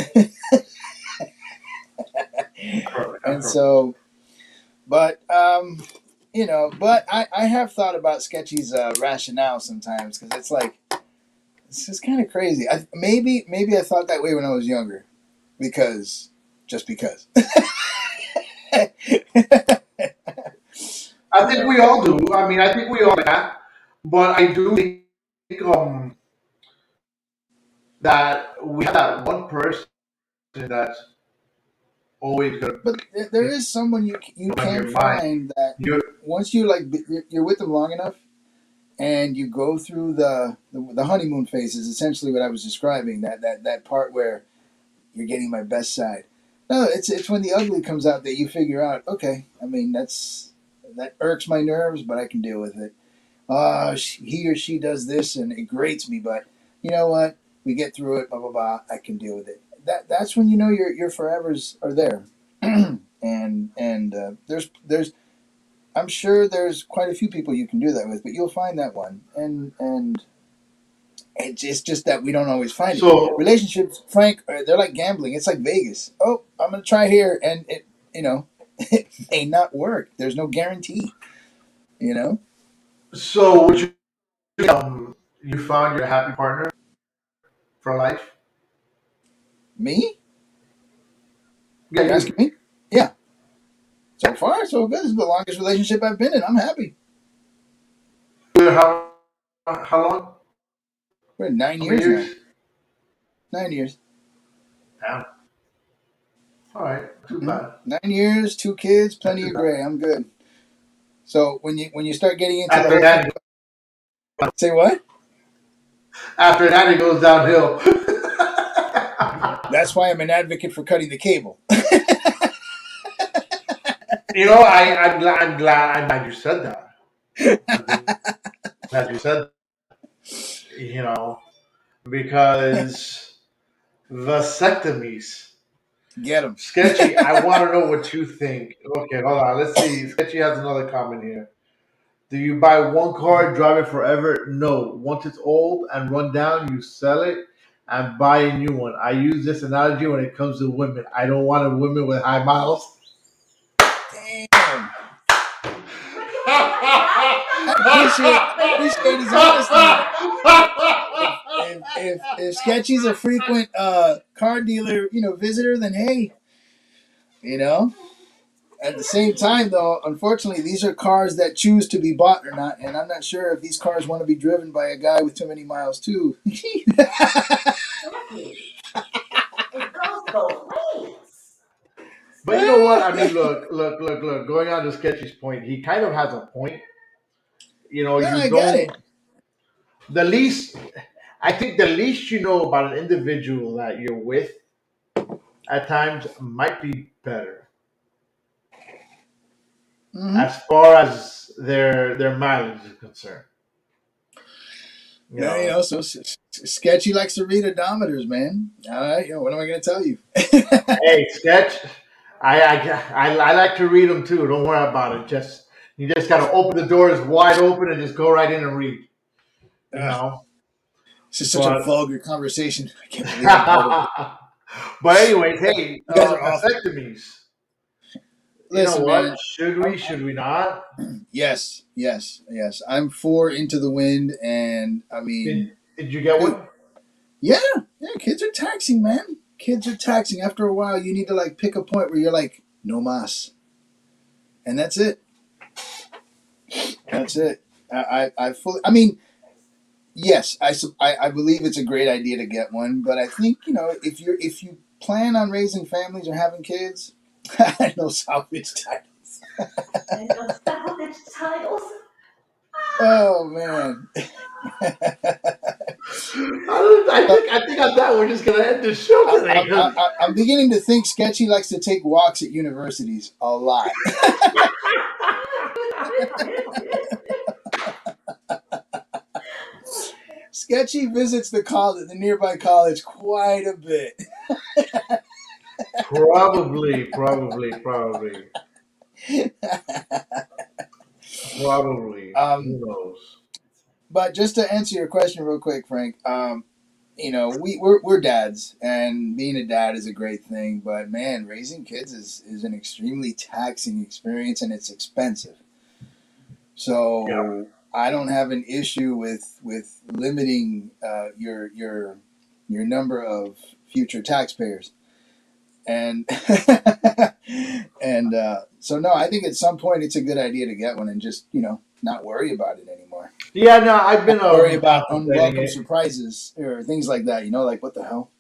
And so, but um, you know, but I, I have thought about Sketchy's uh, rationale sometimes, because it's like this is kind of crazy. I, maybe maybe I thought that way when I was younger, because just because. I think we all do. I mean, I think we all have, but I do think um. that we have that one person that's always good. But there is someone you you can find that you're, once you like you're with them long enough, and you go through the, the the honeymoon phase is essentially what I was describing. That that that part where you're getting my best side, No, it's it's when the ugly comes out that you figure out, okay, I mean, that's that irks my nerves, but I can deal with it. Uh, she, he or she does this, and it grates me, but you know what? We get through it, blah, blah, blah. I can deal with it. That That's when you know your your forevers are there. and and uh, there's there's I'm sure there's quite a few people you can do that with, but you'll find that one. And and it's just that we don't always find so, it. Relationships, Frank, they're like gambling. It's like Vegas. Oh, I'm going to try here. And, it you know, it may not work. There's no guarantee, you know? So would you, um, you found your happy partner for life? Me? Yeah, you're asking me? Yeah. So far, so good. This is the longest relationship I've been in. I'm happy. How, how long? We're nine years, years now. Nine years. Yeah. All right. Too bad. Nine years, two kids, plenty of gray. I'm good. So when you when you start getting into after the that, thing, say what? After that, it goes downhill. That's why I'm an advocate for cutting the cable. You know, I, I'm glad. I'm glad. I'm glad you said that. I'm glad you said that. You know, because vasectomies. Get them. Sketchy, I want to know what you think. Okay, hold on. Let's see. Sketchy has another comment here. Do you buy one car, drive it forever? No. Once it's old and run down, you sell it and buy a new one. I use this analogy when it comes to women. I don't want a woman with high miles. Damn. I appreciate his honesty. If, if, if, if Sketchy's a frequent uh, car dealer, you know, visitor, then hey, you know. At the same time, though, unfortunately, these are cars that choose to be bought or not, and I'm not sure if these cars want to be driven by a guy with too many miles, too. It goes both ways. But you know what? I mean, look, look, look, look. Going on to Sketchy's point, he kind of has a point. You know, yeah, you I don't. It. The least, I think, the least you know about an individual that you're with, at times, might be better. Mm-hmm. As far as their their mileage is concerned. You yeah, know? You know, so Sketchy likes to read odometers, man. All right, you know, what am I going to tell you? Hey, Sketch, I, I I I like to read them too. Don't worry about it. Just. You just got to open the doors wide open and just go right in and read. You know? This is such but, a vulgar conversation. I can't believe it. But anyways, hey, uh, vasectomies. Listen, you know what? Man, should we? Should we not? Yes, yes, yes. I'm four into the wind, and I mean, did, did you get one? Yeah, yeah. Kids are taxing, man. Kids are taxing. After a while, you need to like pick a point where you're like, no mas, and that's it. That's it. I, I, I fully. I mean, yes, I, I believe it's a great idea to get one, but I think you know if you're if you plan on raising families or having kids, no salvage titles. No salvage titles. Oh man. I think I think on that we're just gonna end the show today. I, I, I, I'm beginning to think Sketchy likes to take walks at universities a lot. Sketchy visits the college, the nearby college, quite a bit. Probably, probably, probably, probably. Um, Who knows? But just to answer your question real quick, Frank, um, you know, we we're, we're dads, and being a dad is a great thing. But man, raising kids is is an extremely taxing experience, and it's expensive. So yeah. I don't have an issue with with limiting uh, your your your number of future taxpayers, and and uh, so no, I think at some point it's a good idea to get one and just you know not worry about it anymore. Yeah, no, I've been um, worry about unwelcome surprises or things like that. You know, like what the hell?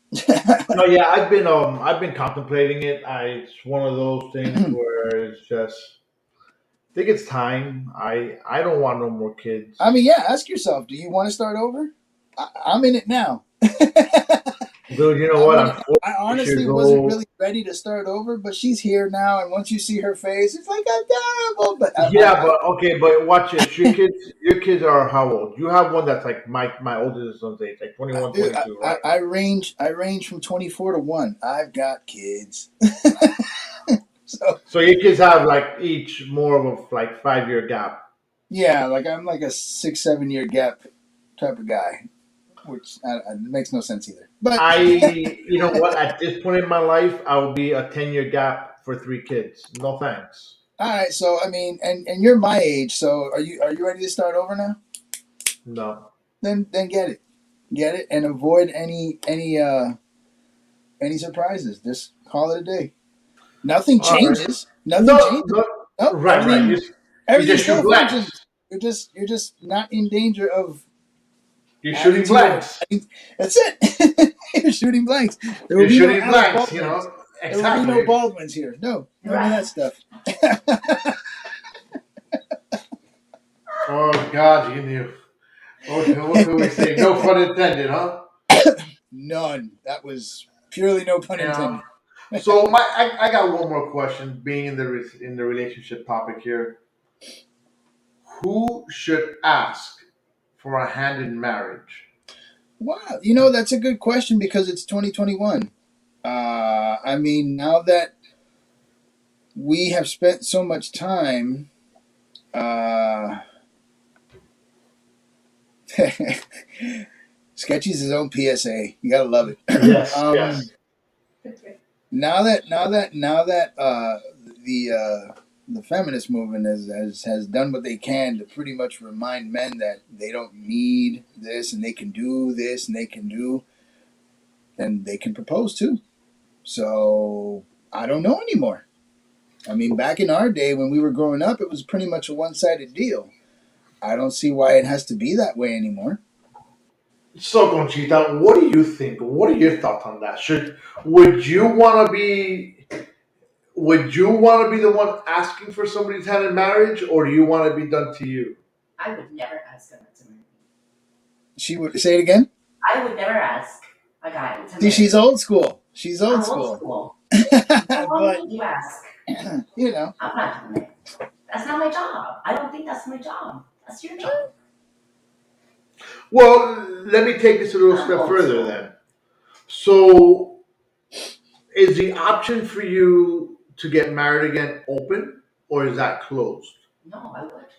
No, yeah, I've been um I've been contemplating it. I it's one of those things where it's just. I think it's time. I, I don't want no more kids. I mean, yeah, ask yourself, do you want to start over? I, I'm in it now. Dude, you know what? I, I honestly wasn't old. really ready to start over, but she's here now, and once you see her face, it's like adorable. But I'm yeah, like, but okay, but watch it. Your kids, your kids are how old? You have one that's like my my oldest son's age, like twenty-one, dude, twenty-two. I, right? I, I range, I range from twenty-four to one. I've got kids. so, so your kids have like each more of a like five year gap. Yeah, like I'm like a six, seven year gap type of guy. Which uh, makes no sense either. But I, you know what? At this point in my life, I will be a ten-year gap for three kids. No thanks. All right. So I mean, and, and you're my age. So are you are you ready to start over now? No. Then then get it, get it, and avoid any any uh any surprises. Just call it a day. Nothing changes. Right. Nothing no, changes. No, nope. Right. I mean, right. You're, everything still functions. You're just you're just not in danger of. You're shooting blanks. That's it. You're shooting blanks. There will You're be shooting no blanks, Baldwins. You know. Exactly. There will be no Baldwins here. No, none of that stuff. Oh, God, you knew. Okay, what do we say? No pun intended, huh? None. That was purely no pun intended. Yeah. So my, I, I got one more question, being in the in the relationship topic here. Who should ask for a hand in marriage? Wow, you know, that's a good question because it's twenty twenty-one. Uh, I mean, now that we have spent so much time, uh, Sketchy's his own P S A. You gotta love it. Yes, um, yes. Now that, now that, now that uh, the. Uh, The feminist movement has, has has done what they can to pretty much remind men that they don't need this and they can do this and they can do, and they can propose too. So I don't know anymore. I mean, back in our day when we were growing up, it was pretty much a one-sided deal. I don't see why it has to be that way anymore. So Conchita, what do you think? What are your thoughts on that? Should would you want to be? Would you want to be the one asking for somebody's hand in marriage, or do you want it to be done to you? I would never ask someone to marry me. She would say it again. I would never ask a guy to See, marry. She's old school. She's old I'm school. Old school. But you ask. You know, I'm not doing it. That's not my job. I don't think that's my job. That's your job. Well, let me take this a little I'm step further school. Then. So, is the option for you to get married again open, or is that closed? No, I would.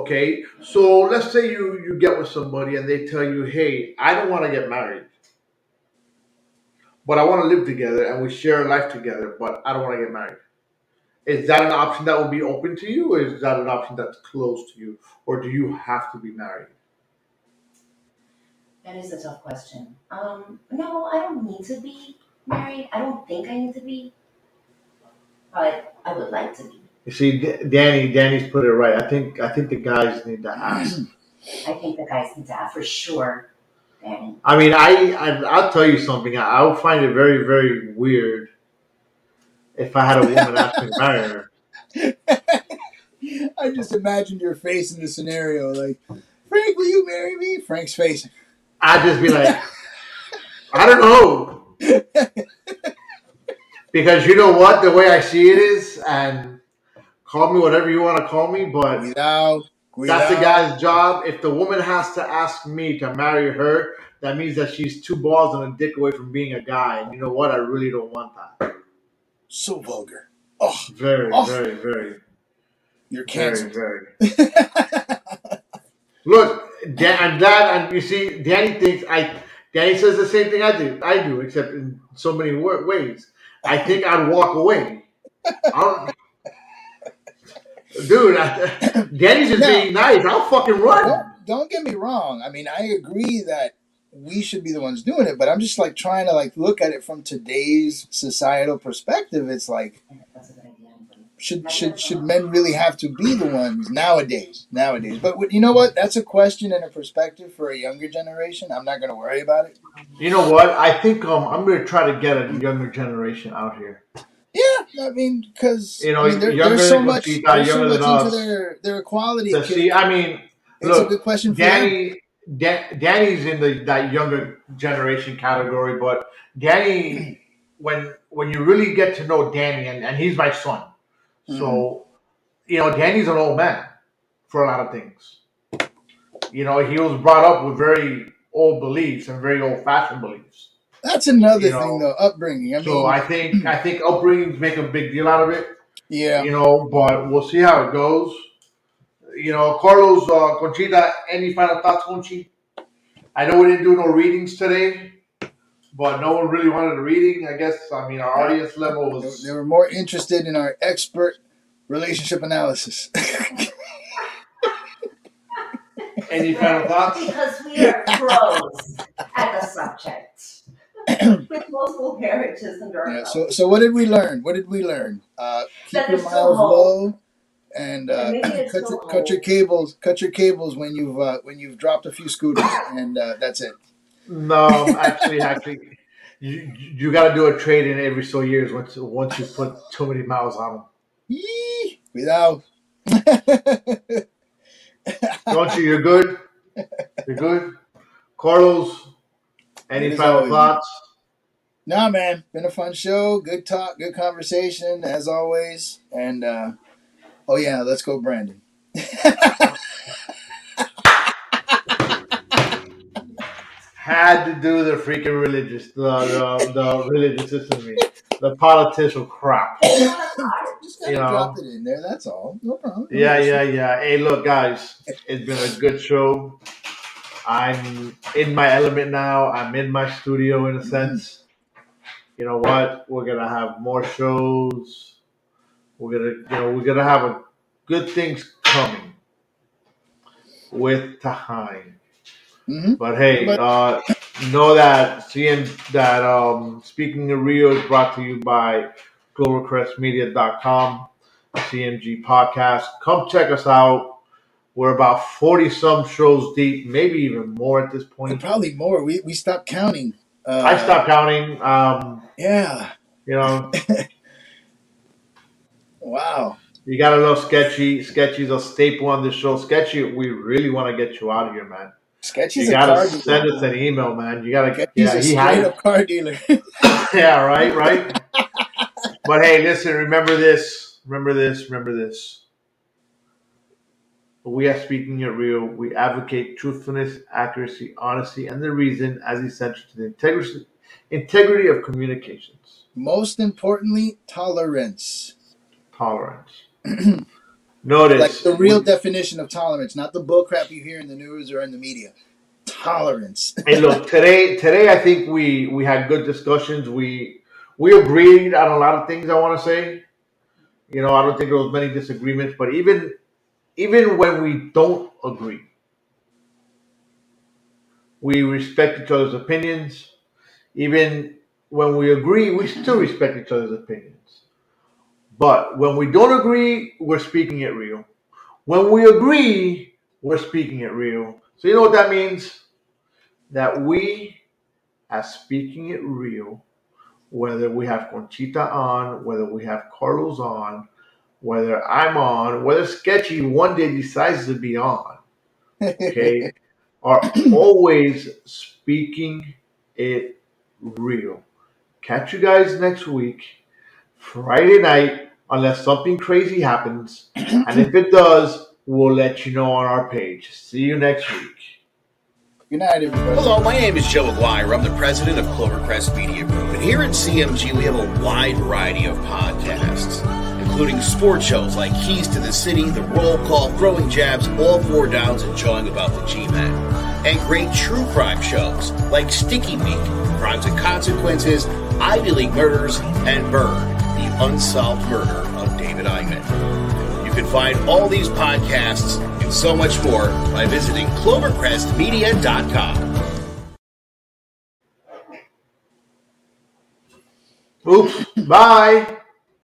Okay, so let's say you, you get with somebody and they tell you, hey, I don't want to get married, but I want to live together and we share a life together, but I don't want to get married. Is that an option that will be open to you, or is that an option that's closed to you, or do you have to be married? That is a tough question. Um, no, I don't need to be married. I don't think I need to be. But I would like to be. You see, Danny, Danny's put it right. I think, I think the guys need to ask. I think the guys need to ask for sure, Danny. I mean, I, I I'll tell you something. I, I would find it very, very weird if I had a woman ask me to marry her. I just imagined your face in the scenario, like, Frank, will you marry me? Frank's face. I'd just be like, I don't know. Because you know what? The way I see it is, and call me whatever you want to call me, but Guido, Guido. That's the guy's job. If the woman has to ask me to marry her, that means that she's two balls and a dick away from being a guy. And you know what? I really don't want that. So vulgar. Oh, very, oh. very, very. You're canceled. Very, very. Look, Dan, I'm glad, and you see, Danny thinks I. Danny says the same thing I do. I do, except in so many ways. I think I'd walk away. I don't, dude, I, Danny's just now, being nice. I'll fucking run. Don't, don't get me wrong. I mean, I agree that we should be the ones doing it, but I'm just like trying to like look at it from today's societal perspective. It's like, should should should men really have to be the ones nowadays? Nowadays, but you know what? That's a question and a perspective for a younger generation. I'm not going to worry about it. You know what? I think um, I'm going to try to get a younger generation out here. Yeah, I mean, because you know, I mean, there, there's so much, there's so much into their, their equality. So see, I mean, look, it's a good question for Danny. Dan, Danny's in the that younger generation category, but Danny, when when you really get to know Danny, and, and he's my son, mm-hmm. so you know Danny's an old man for a lot of things. You know, he was brought up with very old beliefs and very old-fashioned beliefs. That's another you thing, know? though, upbringing. I so mean, I think I think upbringings make a big deal out of it. Yeah, you know, but we'll see how it goes. You know, Carlos, uh, Conchita, any final thoughts, Conchi? I know we didn't do no readings today, but no one really wanted a reading. I guess, I mean, our audience level was... They were more interested in our expert relationship analysis. Any final thoughts? Because we are pros at the subject. With multiple marriages and our yeah, so, so what did we learn? What did we learn? Uh, keep your miles low. And, uh, and cut, your, cut your cables. Cut your cables when you've uh, when you've dropped a few scooters, and uh, that's it. No, actually, actually, you you got to do a trade in every so years once once you put too many miles on them. Without, don't you? You're good. You're good. Carlos, any final thoughts? Nah, man, been a fun show. Good talk. Good conversation as always, and. Uh, Oh, yeah, let's go, Brandon. Had to do the freaking religious, the, the, the religious system, the political crap. Just gotta you know. Drop it in there, that's all. No problem. Yeah, yeah, yeah. Hey, look, guys, it's been a good show. I'm in my element now. I'm in my studio, in a sense. You know what? We're going to have more shows. We're gonna, you know, we're gonna have a good things coming with time. Mm-hmm. But hey, but- uh, know that seeing that um, Speaking of Rio is brought to you by Global Crest Media dot com, C M G podcast. Come check us out. We're about forty some shows deep, maybe even more at this point. And probably more. We we stopped counting. Uh, I stopped counting. Um, yeah. You know. Wow. You got to love Sketchy. Sketchy's a staple on this show. Sketchy, we really want to get you out of here, man. Sketchy's a car dealer. You got to send us an email, man. You got to get yeah, a straight-up car dealer. Yeah, right, right. But, hey, listen, remember this. Remember this. Remember this. We are Speaking Your Real. We advocate truthfulness, accuracy, honesty, and the reason as essential to the integrity, integrity of communications. Most importantly, tolerance. Tolerance. Notice. Like the real we, definition of tolerance, not the bull crap you hear in the news or in the media. Tolerance. Hey, look, today today I think we, we had good discussions. We we agreed on a lot of things I want to say. You know, I don't think there was many disagreements, but even even when we don't agree, we respect each other's opinions. Even when we agree, we still respect each other's opinions. But when we don't agree, we're speaking it real. When we agree, we're speaking it real. So you know what that means? That we are speaking it real, whether we have Conchita on, whether we have Carlos on, whether I'm on, whether Sketchy one day decides to be on, okay, are always speaking it real. Catch you guys next week, Friday night, unless something crazy happens. And if it does, we'll let you know on our page. See you next week. Good night, everybody. Hello, my name is Joe Aguirre. I'm the president of Clovercrest Media Group. And here at C M G, we have a wide variety of podcasts, including sports shows like Keys to the City, The Roll Call, Throwing Jabs, All Four Downs, and Jawing About the G-Man. And great true crime shows like Sticky Meat, Crimes and Consequences, Ivy League Murders, and Bird. The Unsolved Murder of David Eichmann. You can find all these podcasts and so much more by visiting Clovercrest Media dot com. Oops, bye.